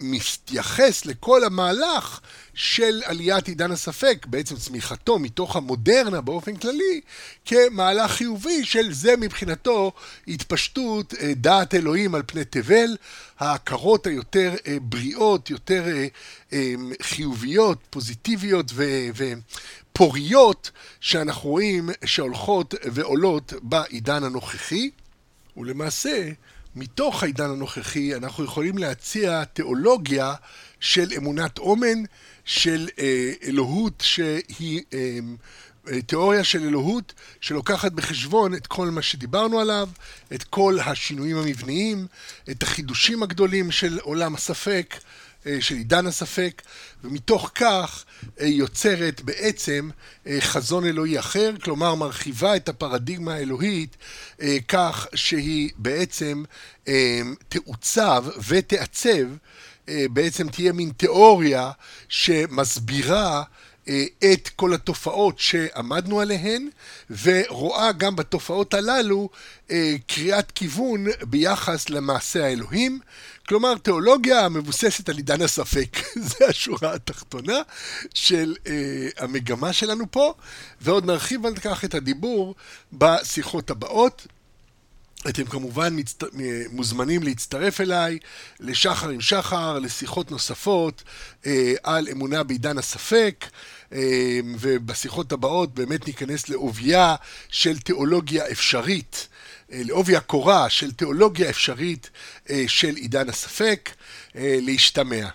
מתייחס לכל המהלך של עליית עידן הספק, בעצם צמיחתו מתוך המודרנה באופן כללי, כמהלך חיובי של זה מבחינתו התפשטות דעת אלוהים על פני תבל, ההכרות היותר בריאות, יותר חיוביות, פוזיטיביות ופוריות שאנחנו רואים שהולכות ועולות בעידן הנוכחי. ולמעשה, מתוך העידן הנוכחי אנחנו יכולים להציע תיאולוגיה של אמונת אומן, של אה, אלוהות שהיא אה, תיאוריה של אלוהות שלוקחת בחשבון את כל מה שדיברנו עליו, את כל השינויים המבניים, את החידושים הגדולים של עולם הספק, של עידן הספק, ומתוך כך יוצרת בעצם חזון אלוהי אחר, כלומר מרחיבה את הפרדיגמה האלוהית כך שהיא בעצם תעוצב ותעצב, בעצם תהיה מין תיאוריה שמסבירה את כל התופעות שעמדנו עליהן, ורואה גם בתופעות הללו קריאת כיוון ביחס למעשה האלוהים. כלומר, תיאולוגיה מבוססת על עידן הספק, זה השורה התחתונה של המגמה שלנו פה, ועוד נרחיב על כך את הדיבור בשיחות הבאות. אתם כמובן מצט... מוזמנים להצטרף אליי, לשחר עם שחר, לשיחות נוספות אה, על אמונה בעידן הספק, אה, ובשיחות הבאות באמת ניכנס לעוביה של תיאולוגיה אפשרית, אה, לעוביה קורה של תיאולוגיה אפשרית אה, של עידן הספק, אה, להשתמע.